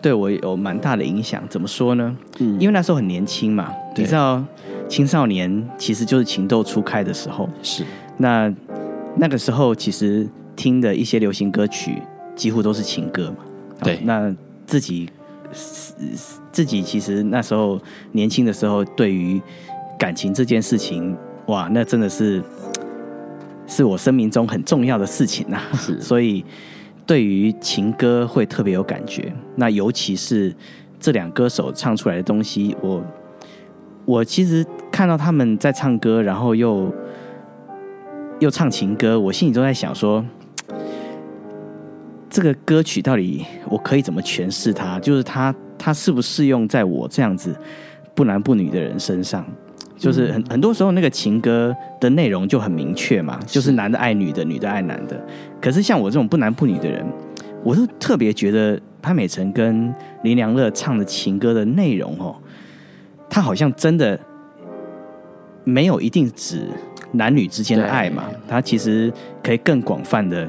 对我有蛮大的影响。怎么说呢？因为那时候很年轻嘛，你知道青少年其实就是情窦初开的时候。是。那个时候其实听的一些流行歌曲几乎都是情歌嘛。对。那自己其实那时候年轻的时候，对于感情这件事情，哇，那真的是我生命中很重要的事情啊，所以对于情歌会特别有感觉。那尤其是这两歌手唱出来的东西，我其实看到他们在唱歌，然后又唱情歌，我心里都在想说，这个歌曲到底我可以怎么诠释它？就是它适不适用在我这样子不男不女的人身上？就是很多时候那个情歌的内容就很明确嘛，就是男的爱女的，女的爱男的。可是像我这种不男不女的人，我都特别觉得潘美辰跟林良乐唱的情歌的内容哦，他好像真的没有一定指男女之间的爱嘛，他其实可以更广泛的，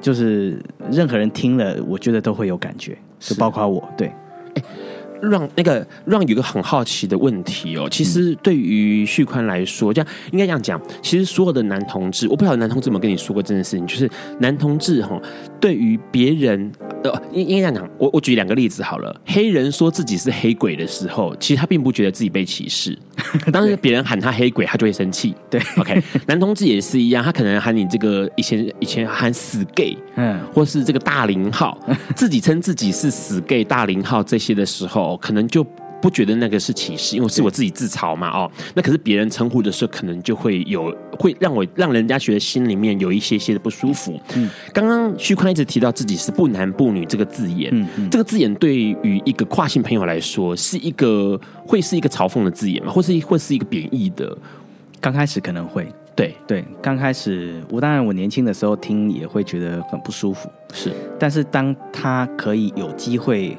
就是任何人听了，我觉得都会有感觉，就包括我对。让有个很好奇的问题哦，其实对于旭宽来说，这样应该这样讲，其实所有的男同志，我不晓得男同志有没有跟你说过这件事情，就是男同志哈，对于别人应该这样讲，我举两个例子好了。黑人说自己是黑鬼的时候，其实他并不觉得自己被歧视，当然别人喊他黑鬼，他就会生气。对 ，OK， 男同志也是一样，他可能喊你这个以前喊死 gay， 或是这个大零号，自己称自己是死 gay 大零号这些的时候。可能就不觉得那个是歧视，因为是我自己自嘲嘛哦。那可是别人称呼的时候，可能就会让人家觉得心里面有一些些的不舒服。刚刚旭宽一直提到自己是不男不女这个字眼，这个字眼对于一个跨性朋友来说，会是一个嘲讽的字眼嘛，或是会是一个贬义的？刚开始可能会，对，刚开始我当然我年轻的时候听也会觉得很不舒服，是。但是当他可以有机会。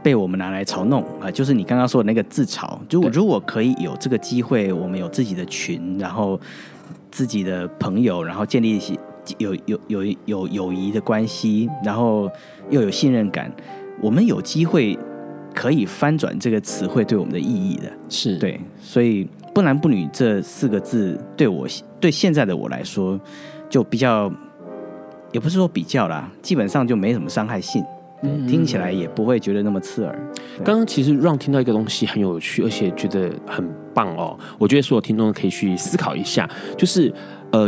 被我们拿来嘲弄、就是你刚刚说的那个自嘲。如果可以有这个机会，我们有自己的群，然后自己的朋友，然后建立有友谊的关系，然后又有信任感，我们有机会可以翻转这个词汇对我们的意义的。是对，所以不男不女这四个字对现在的我来说，就比较也不是说比较啦，基本上就没什么伤害性。听起来也不会觉得那么刺耳。刚刚其实Ron听到一个东西很有趣，而且觉得很棒哦。我觉得所有听众可以去思考一下，就是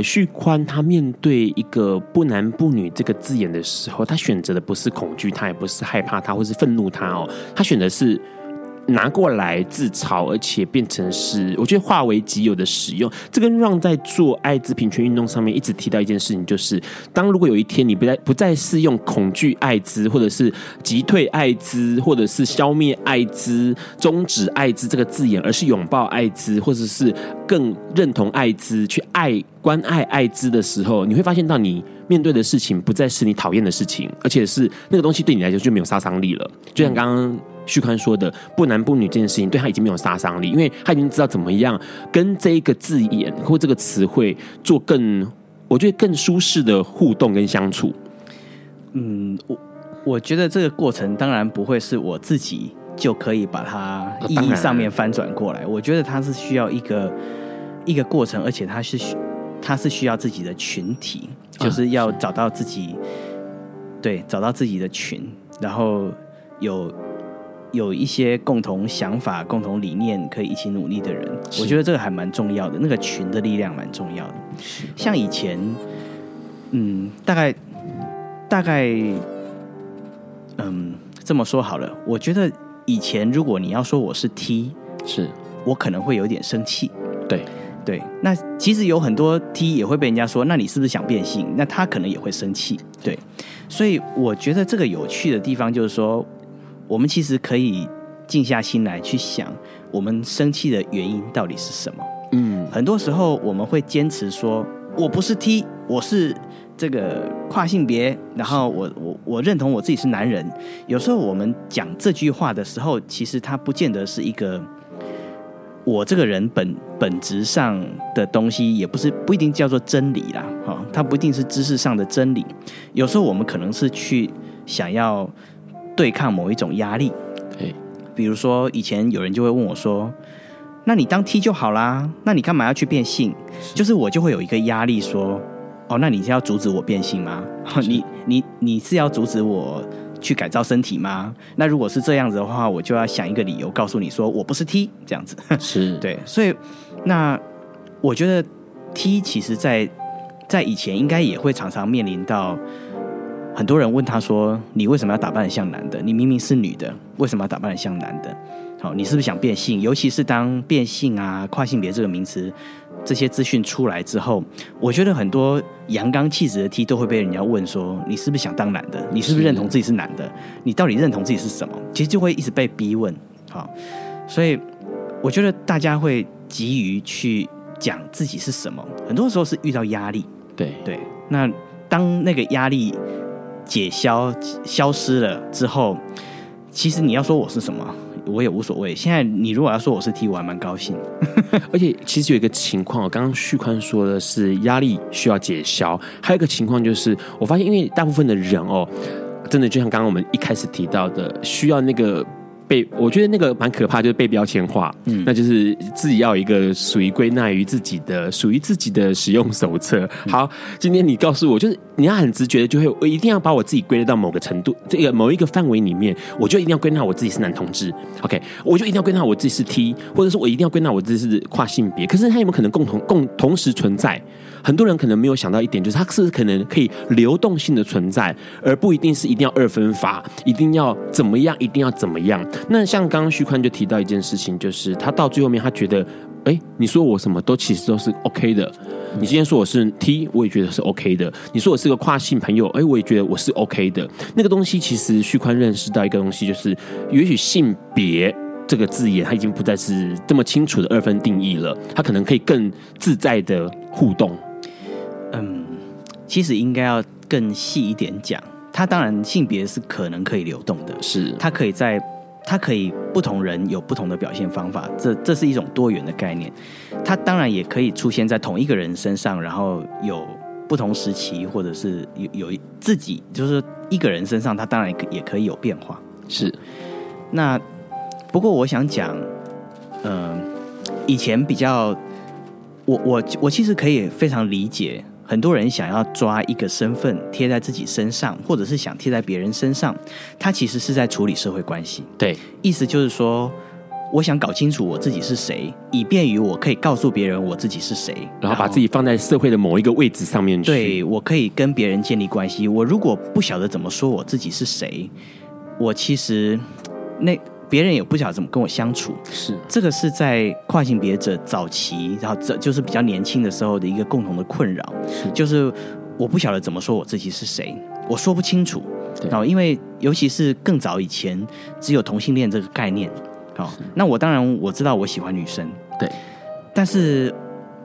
旭宽他面对一个不男不女这个字眼的时候，他选择的不是恐惧，他也不是害怕他，或是愤怒他哦，他选择是拿过来自嘲，而且变成是我觉得化为己有的使用。这跟Ron在做艾滋平权运动上面一直提到一件事情，就是当如果有一天你不再是用恐惧艾滋，或者是击退艾滋，或者是消灭艾滋、终止艾滋这个字眼，而是拥抱艾滋，或者是更认同艾滋，去关爱艾滋的时候，你会发现到你面对的事情不再是你讨厌的事情，而且是那个东西对你来说就没有杀伤力了。就像刚刚旭宽说的，不男不女这件事情对他已经没有杀伤力，因为他已经知道怎么样跟这一个字眼或这个词汇做我觉得更舒适的互动跟相处。我觉得这个过程当然不会是我自己就可以把它意义上面翻转过来，我觉得它是需要一个过程，而且它是需要自己的群体，就是要找到自己，对，找到自己的群，然后有一些共同想法、共同理念可以一起努力的人，我觉得这个还蛮重要的。那个群的力量蛮重要的。像以前，大概，这么说好了。我觉得以前如果你要说我是 T， 是我可能会有点生气。对。对，那其实有很多 T 也会被人家说，那你是不是想变性？那他可能也会生气，对。所以我觉得这个有趣的地方就是说，我们其实可以静下心来去想，我们生气的原因到底是什么？嗯，很多时候我们会坚持说，我不是 T， 我是这个跨性别，然后我认同我自己是男人。有时候我们讲这句话的时候，其实它不见得是一个我这个人本质上的东西，也不一定叫做真理啦，哦，它不一定是知识上的真理。有时候我们可能是去想要对抗某一种压力，对，比如说以前有人就会问我说，那你当 T 就好啦，那你干嘛要去变性？就是我就会有一个压力说，哦，那你是要阻止我变性吗？你是要阻止我去改造身体吗？那如果是这样子的话，我就要想一个理由告诉你说我不是 T 这样子。是，对，所以那我觉得 T 其实在以前应该也会常常面临到很多人问他说，你为什么要打扮得像男的？你明明是女的，为什么要打扮得像男的？好，你是不是想变性？尤其是当变性啊、跨性别这个名词这些资讯出来之后，我觉得很多阳刚气质的 T 都会被人家问说，你是不是想当男的？你是不是认同自己是男的？你到底认同自己是什么？其实就会一直被逼问。好，所以我觉得大家会急于去讲自己是什么，很多时候是遇到压力。对对，那当那个压力消失了之后，其实你要说我是什么我也无所谓。现在你如果要说我是 T， 我还蛮高兴。而且其实有一个情况，我刚刚旭宽说的是压力需要解消，还有一个情况就是，我发现因为大部分的人哦，真的就像刚刚我们一开始提到的，需要那个被，我觉得那个蛮可怕，就是被标签化，嗯，那就是自己要有一个属于自己的使用手册。好，今天你告诉我，就是你要很直觉的，就会我一定要把我自己归类到某个程度，这个某一个范围里面，我就一定要归纳我自己是男同志 ，OK， 我就一定要归纳我自己是 T， 或者是我一定要归纳我自己是跨性别。可是它有没有可能同时存在？很多人可能没有想到一点，就是它是可能可以流动性的存在，而不一定是一定要二分法，一定要怎么样，一定要怎么样。那像刚刚旭宽就提到一件事情，就是他到最后面他觉得，哎，你说我什么都其实都是 OK 的，你今天说我是 T 我也觉得是 OK 的，你说我是个跨性朋友，哎，我也觉得我是 OK 的。那个东西其实旭宽认识到一个东西，就是也许性别这个字眼它已经不再是这么清楚的二分定义了，它可能可以更自在的互动。嗯，其实应该要更细一点讲，它当然性别是可以流动的，是它可以不同人有不同的表现方法，这是一种多元的概念。它当然也可以出现在同一个人身上，然后有不同时期，或者是 有自己就是一个人身上，它当然也可以有变化。是，那不过我想讲，以前比较我其实可以非常理解很多人想要抓一个身份贴在自己身上，或者是想贴在别人身上，他其实是在处理社会关系。对，意思就是说，我想搞清楚我自己是谁，以便于我可以告诉别人我自己是谁，然后把自己放在社会的某一个位置上面去。对，我可以跟别人建立关系。我如果不晓得怎么说我自己是谁，我其实别人也不晓得怎么跟我相处。是，这个是在跨性别者早期，然后这就是比较年轻的时候的一个共同的困扰，就是我不晓得怎么说我自己是谁，我说不清楚。然后因为尤其是更早以前只有同性恋这个概念，那我当然我知道我喜欢女生，对，但是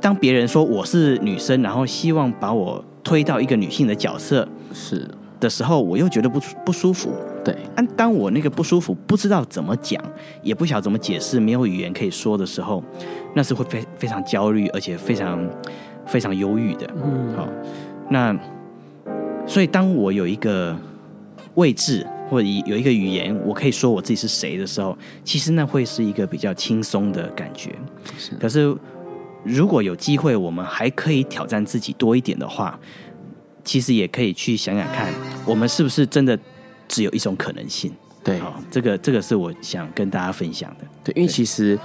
当别人说我是女生，然后希望把我推到一个女性的角色是的时候，我又觉得不舒服。对，当我那个不舒服不知道怎么讲，也不晓得怎么解释，没有语言可以说的时候，那是会非常焦虑，而且非常非常忧郁的。嗯，好，那所以当我有一个位置或者有一个语言我可以说我自己是谁的时候，其实那会是一个比较轻松的感觉。是，可是如果有机会我们还可以挑战自己多一点的话，其实也可以去想想看，我们是不是真的只有一种可能性。对，这个是我想跟大家分享的。对，因为其实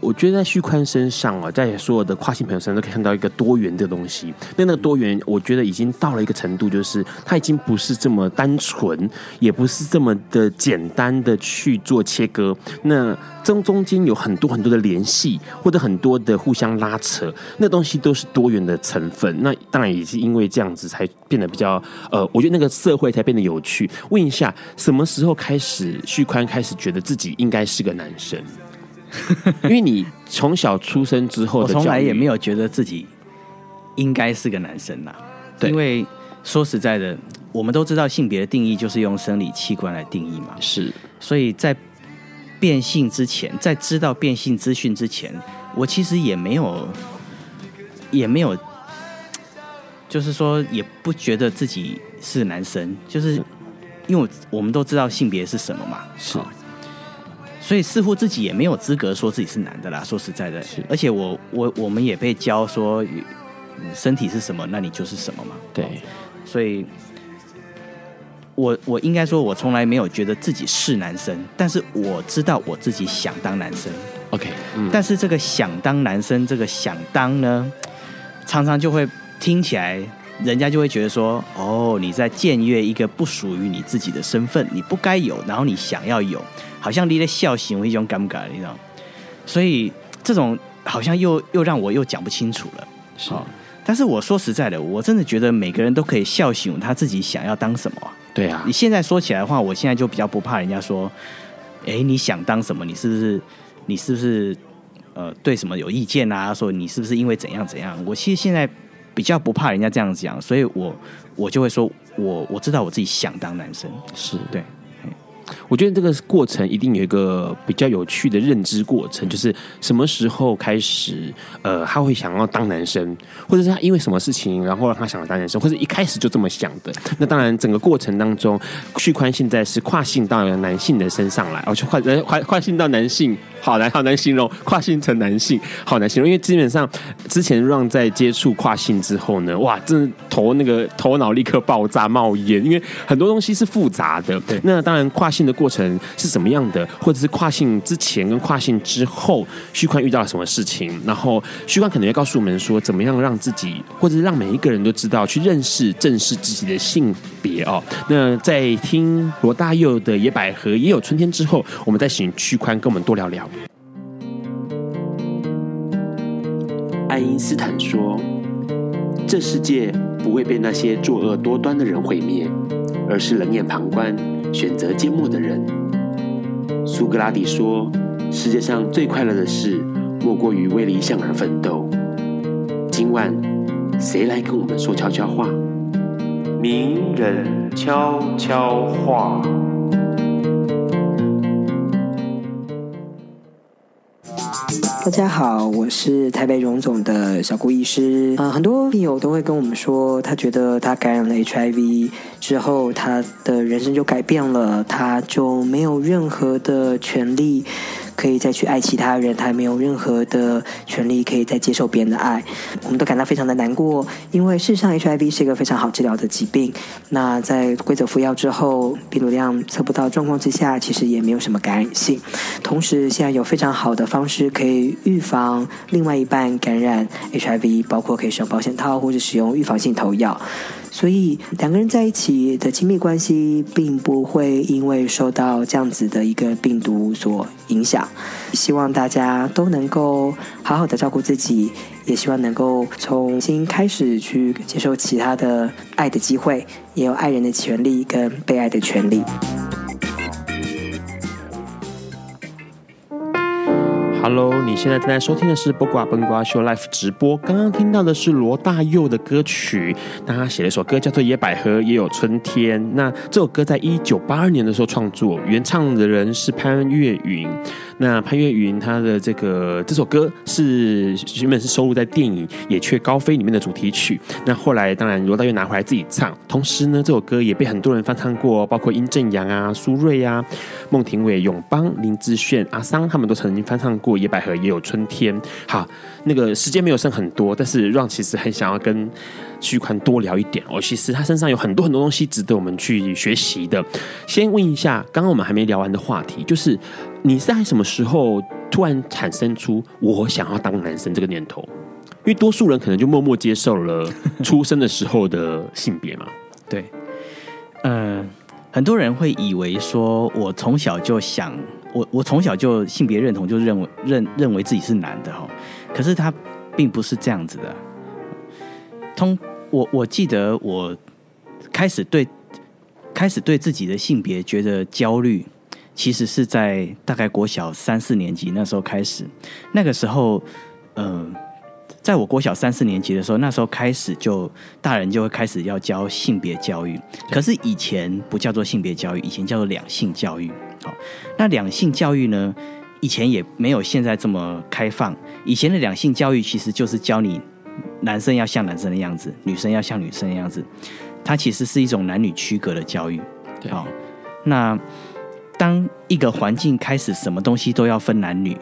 我觉得在旭宽身上啊，在所有的跨性朋友身上都可以看到一个多元的东西。那个多元，我觉得已经到了一个程度，就是它已经不是这么单纯，也不是这么的简单的去做切割。那中间有很多很多的联系，或者很多的互相拉扯，那东西都是多元的成分。那当然也是因为这样子才变得比较我觉得那个社会才变得有趣。问一下，什么时候开始旭宽开始觉得自己应该是个男生？因为你从小出生之后的教育，我从来也没有觉得自己应该是个男生啦。对，因为说实在的，我们都知道性别的定义就是用生理器官来定义嘛。是，所以在变性之前，在知道变性资讯之前，我其实也没有，就是说也不觉得自己是男生，就是因为我们都知道性别是什么嘛。是。所以似乎自己也没有资格说自己是男的啦，说实在的。而且我们也被教说身体是什么，那你就是什么嘛。对，所以我应该说我从来没有觉得自己是男生，但是我知道我自己想当男生。 OK，但是这个想当男生，这个想当呢，常常就会听起来人家就会觉得说，哦，你在僭越一个不属于你自己的身份，你不该有，然后你想要有，好像你在笑行为一种尴尬，你知道？所以这种好像又让我又讲不清楚了。是，但是我说实在的，我真的觉得每个人都可以笑行他自己想要当什么。对啊，你现在说起来的话，我现在就比较不怕人家说，哎，你想当什么？你是不是对什么有意见啊？说你是不是因为怎样怎样？我其实现在比较不怕人家这样讲，所以我就会说我知道我自己想当男生。是，对，我觉得这个过程一定有一个比较有趣的认知过程，就是什么时候开始他会想要当男生，或者是他因为什么事情然后让他想要当男生，或者一开始就这么想的。那当然整个过程当中，旭宽现在是跨性到男性的身上来，哦，跨性到男性，好难形容，跨性成男性好难形容。因为基本上之前Ron在接触跨性之后呢，哇，真的头脑立刻爆炸冒烟，因为很多东西是复杂的。那当然跨性的过程是怎么样的，或者是跨性之前跟跨性之后旭宽遇到了什么事情，然后旭宽可能会告诉我们说怎么样让自己，或者让每一个人都知道去认识正视自己的性别哦。那在听罗大佑的《野百合也有春天》之后，我们再请旭宽跟我们多聊聊。爱因斯坦说，这世界不会被那些作恶多端的人毁灭，而是冷眼旁观选择缄默的人。苏格拉底说，世界上最快乐的事莫过于为理想而奋斗。今晚谁来跟我们说悄悄话？名人悄悄话。大家好，我是台北荣总的小顾医师。很多病友都会跟我们说，他觉得他感染了 HIV 之后，他的人生就改变了，他就没有任何的权利可以再去爱其他人，他没有任何的权利可以再接受别人的爱。我们都感到非常的难过，因为事实上 HIV 是一个非常好治疗的疾病。那在规则服药之后，病毒量测不到状况之下，其实也没有什么感染性。同时现在有非常好的方式可以预防另外一半感染 HIV， 包括可以使用保险套或者使用预防性投药。所以两个人在一起的亲密关系并不会因为受到这样子的一个病毒所影响。希望大家都能够好好的照顾自己，也希望能够从新开始去接受其他的爱的机会，也有爱人的权利跟被爱的权利。Hello， 你现在正在收听的是播瓜奔瓜秀 Live 直播。刚刚听到的是罗大佑的歌曲，那他写了一首歌叫做《野百合也有春天》。那这首歌在1982年的时候创作，原唱的人是潘越云。那潘越云他的这首歌是原本是收录在电影《野雀高飞》里面的主题曲。那后来当然罗大佑拿回来自己唱，同时呢这首歌也被很多人翻唱过，包括殷正阳啊、苏芮啊、孟庭苇、永邦、林志炫、阿桑他们都曾经翻唱过《野百合也有春天》。好，那个时间没有剩很多，但是Ron其实很想要跟旭宽多聊一点哦。其实他身上有很多很多东西值得我们去学习的。先问一下，刚刚我们还没聊完的话题，就是你是在什么时候突然产生出我想要当男生这个念头？因为多数人可能就默默接受了出生的时候的性别嘛。对，很多人会以为说我从小就想，我从小就性别认同，就认为自己是男的哈。可是他并不是这样子的。我记得我开始对自己的性别觉得焦虑，其实是在大概国小3、4年级那时候开始。那个时候，在我国小3、4年级的时候，那时候开始就大人就会开始要教性别教育，可是以前不叫做性别教育，以前叫做两性教育。好，那两性教育呢，以前也没有现在这么开放。以前的两性教育其实就是教你男生要像男生的样子，女生要像女生的样子，它其实是一种男女区隔的教育。对，好，那当一个环境开始什么东西都要分男女，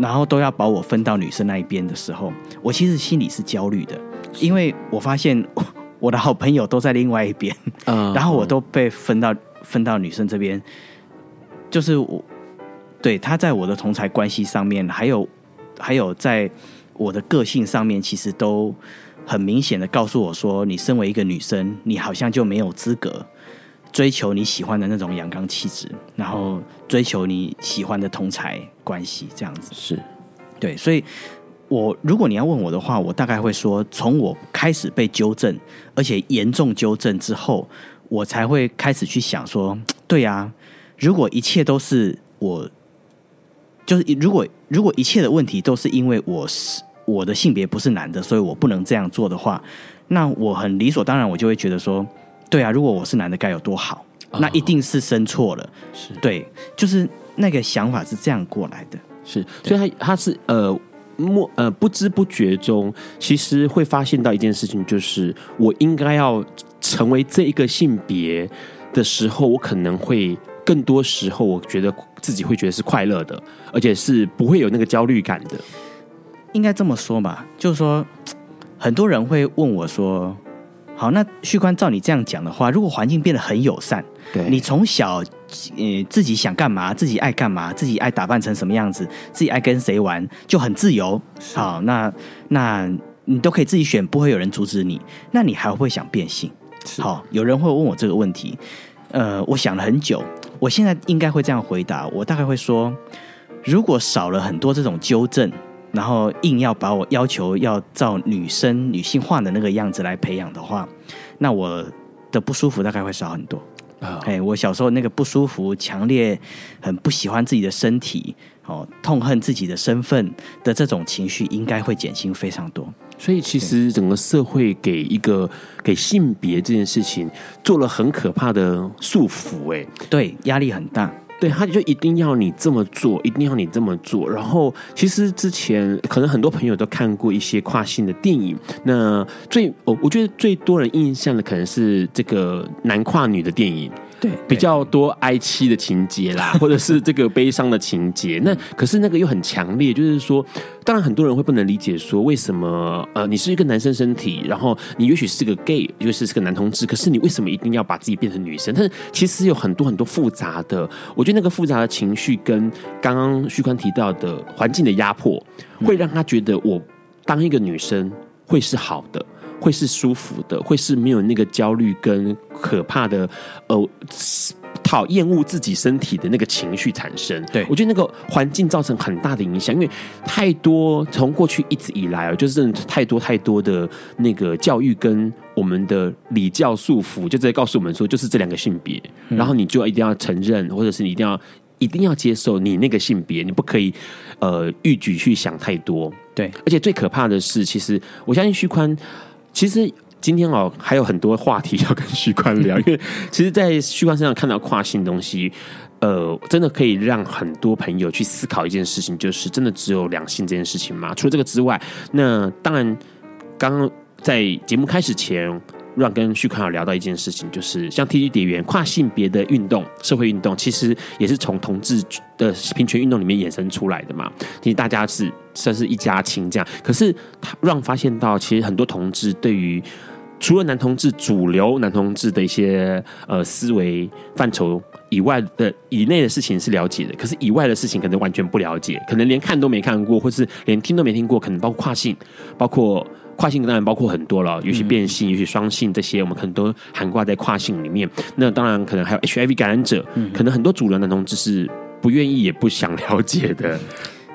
然后都要把我分到女生那一边的时候，我其实心里是焦虑的，因为我发现我的好朋友都在另外一边，然后我都被分到女生这边，就是我对他在我的同侪关系上面，还有在我的个性上面，其实都很明显的告诉我说，你身为一个女生，你好像就没有资格追求你喜欢的那种阳刚气质，然后追求你喜欢的同侪关系，这样子是对。所以我如果你要问我的话，我大概会说，从我开始被纠正，而且严重纠正之后，我才会开始去想说，对啊，如果一切都是我，就是如果一切的问题都是因为我的性别不是男的，所以我不能这样做的话，那我很理所当然，我就会觉得说，对啊，如果我是男的该有多好，那一定是生错了。是，对，就是那个想法是这样过来的。是，所以他是不知不觉中，其实会发现到一件事情，就是我应该要成为这一个性别的时候，我可能会更多时候，我觉得自己会觉得是快乐的，而且是不会有那个焦虑感的。应该这么说吧，就是说，很多人会问我说，好，那旭宽照你这样讲的话，如果环境变得很友善，对，你从小自己想干嘛，自己爱干嘛，自己爱打扮成什么样子，自己爱跟谁玩，就很自由。好，那你都可以自己选，不会有人阻止你。那你还会想变性？好，有人会问我这个问题，我想了很久，我现在应该会这样回答，我大概会说，如果少了很多这种纠正，然后硬要把我要求要照女性化的那个样子来培养的话，那我的不舒服大概会少很多。我小时候那个不舒服、强烈、很不喜欢自己的身体、痛恨自己的身份的这种情绪，应该会减轻非常多。所以其实整个社会给性别这件事情做了很可怕的束缚，对，压力很大。对，他就一定要你这么做，一定要你这么做。然后，其实之前可能很多朋友都看过一些跨性的电影。那我觉得最多人印象的可能是这个男跨女的电影，对，比较多哀戚的情节啦，或者是这个悲伤的情节。那可是那个又很强烈，就是说，当然很多人会不能理解，说为什么你是一个男生身体，然后你也许是个 gay， 也许是个男同志，可是你为什么一定要把自己变成女生？但是其实有很多很多复杂的，我觉得那个复杂的情绪跟刚刚旭宽提到的环境的压迫，会让他觉得我当一个女生会是好的。会是舒服的，会是没有那个焦虑跟可怕的厌恶自己身体的那个情绪产生。对，我觉得那个环境造成很大的影响，因为太多从过去一直以来就是真的太多的那个教育跟我们的礼教束缚，就直接告诉我们说，就是这两个性别，然后你就一定要承认，或者是你一定要接受你那个性别，你不可以逾矩去想太多。对，而且最可怕的是，其实我相信旭宽。其实今天还有很多话题要跟旭宽聊，因为其实在旭宽身上看到跨性东西，真的可以让很多朋友去思考一件事情，就是真的只有两性这件事情吗？除了这个之外，那当然刚刚在节目开始前，Ron跟旭宽有聊到一件事情，就是像 TG 蝶园跨性别的运动、社会运动，其实也是从同志的平权运动里面衍生出来的嘛。其实大家是算是一家亲这样，可是Ron发现到，其实很多同志对于除了男同志主流男同志的一些思维范畴以外的以内的事情是了解的，可是以外的事情可能完全不了解，可能连看都没看过，或是连听都没听过，可能包括跨性，当然包括很多了，尤其变性，尤其双性，这些我们可能都涵盖在跨性里面。那当然可能还有 HIV 感染者，可能很多主流男同志是不愿意也不想了解的。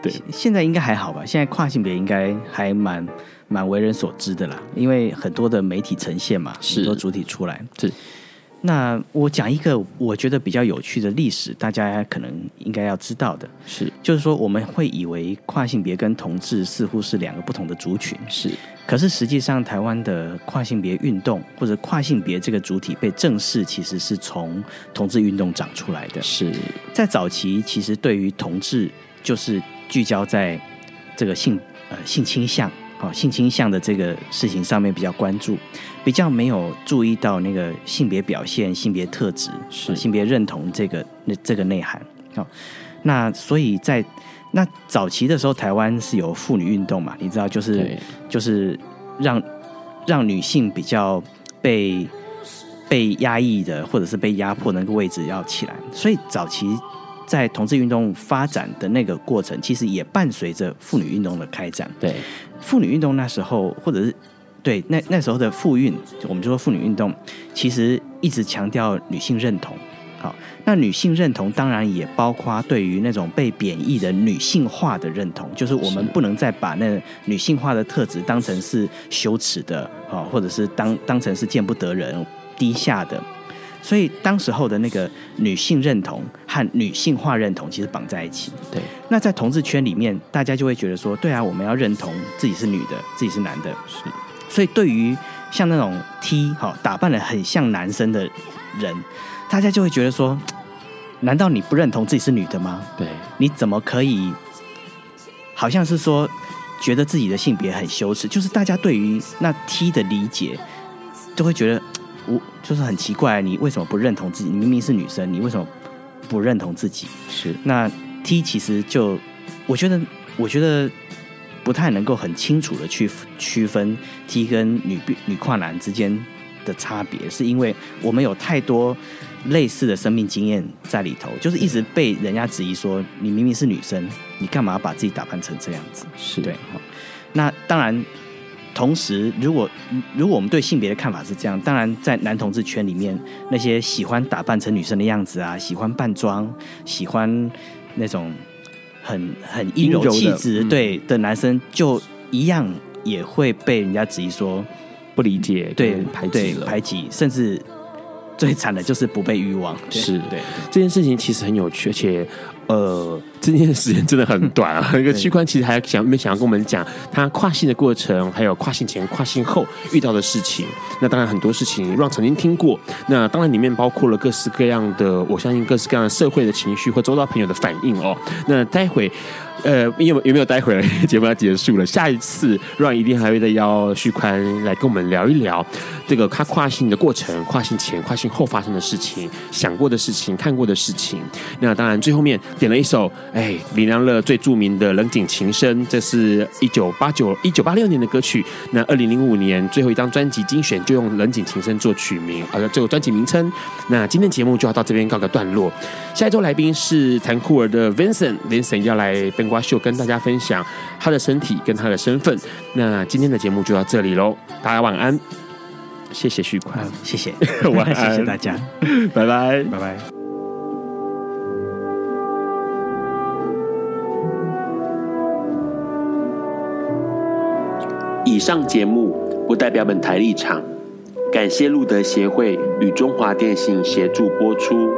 对，现在应该还好吧？现在跨性别应该还蛮为人所知的啦，因为很多的媒体呈现嘛，很多主体出来。是。那我讲一个我觉得比较有趣的历史，大家可能应该要知道的是，就是说我们会以为跨性别跟同志似乎是两个不同的族群，是。可是实际上台湾的跨性别运动或者跨性别这个主体被正视，其实是从同志运动长出来的。是。在早期其实对于同志就是聚焦在这个性倾向的这个事情上面比较关注，比较没有注意到那个性别表现、性别特质、性别认同这个内涵。好，那所以在那早期的时候，台湾是有妇女运动嘛？你知道，就是让女性比较被压抑的，或者是被压迫的那个位置要起来，所以早期。在同志运动发展的那个过程，其实也伴随着妇女运动的开展。对，妇女运动那时候，或者是对那时候的妇运，我们就说妇女运动，其实一直强调女性认同。好，那女性认同当然也包括对于那种被贬义的女性化的认同，就是我们不能再把那女性化的特质当成是羞耻的，或者是当成是见不得人、低下的。所以当时候的那个女性认同和女性化认同其实绑在一起。对。那在同志圈里面，大家就会觉得说，对啊，我们要认同自己是女的，自己是男的。是。所以对于像那种 T 打扮得很像男生的人，大家就会觉得说，难道你不认同自己是女的吗？对。你怎么可以好像是说觉得自己的性别很羞耻？就是大家对于那 T 的理解就会觉得就是很奇怪，你为什么不认同自己？你明明是女生，你为什么不认同自己？是。那 T 其实就我觉得不太能够很清楚的去区分 T 跟女跨男之间的差别，是因为我们有太多类似的生命经验在里头，就是一直被人家质疑说，你明明是女生，你干嘛把自己打扮成这样子？是。对。那当然。同时如果我们对性别的看法是这样，当然在男同志圈里面，那些喜欢打扮成女生的样子啊，喜欢扮装，喜欢那种很阴柔气质对的男生，就一样也会被人家质疑说不理解，对，排挤，甚至最惨的就是不被欲望。是。对，这件事情其实很有趣，而且这件时间真的很短啊。那个屈宽其实还想要跟我们讲他跨性的过程，还有跨性前、跨性后遇到的事情。那当然很多事情Ron曾经听过，那当然里面包括了各式各样的，我相信各式各样的社会的情绪或周遭朋友的反应哦。那待会有没有待会了？节目要结束了，下一次Ron一定还会再邀屈宽来跟我们聊一聊这个他跨性的过程、跨性前、跨性后发生的事情、想过的事情、看过的事情。那当然最后面点了一首林良乐最著名的《冷井情深》，这是1986年的歌曲。那2005年最后一张专辑精选就用《冷井情深》做曲名，这个专辑名称。那今天节目就要到这边告个段落，下一周来宾是谭库尔的 Vincent 要来灯瓜秀跟大家分享他的身体跟他的身份。那今天的节目就到这里咯，大家晚安，谢谢旭宽，谢谢晚安，谢谢大家，拜拜拜拜。以上节目不代表本台立场，感谢路德协会与中华电信协助播出。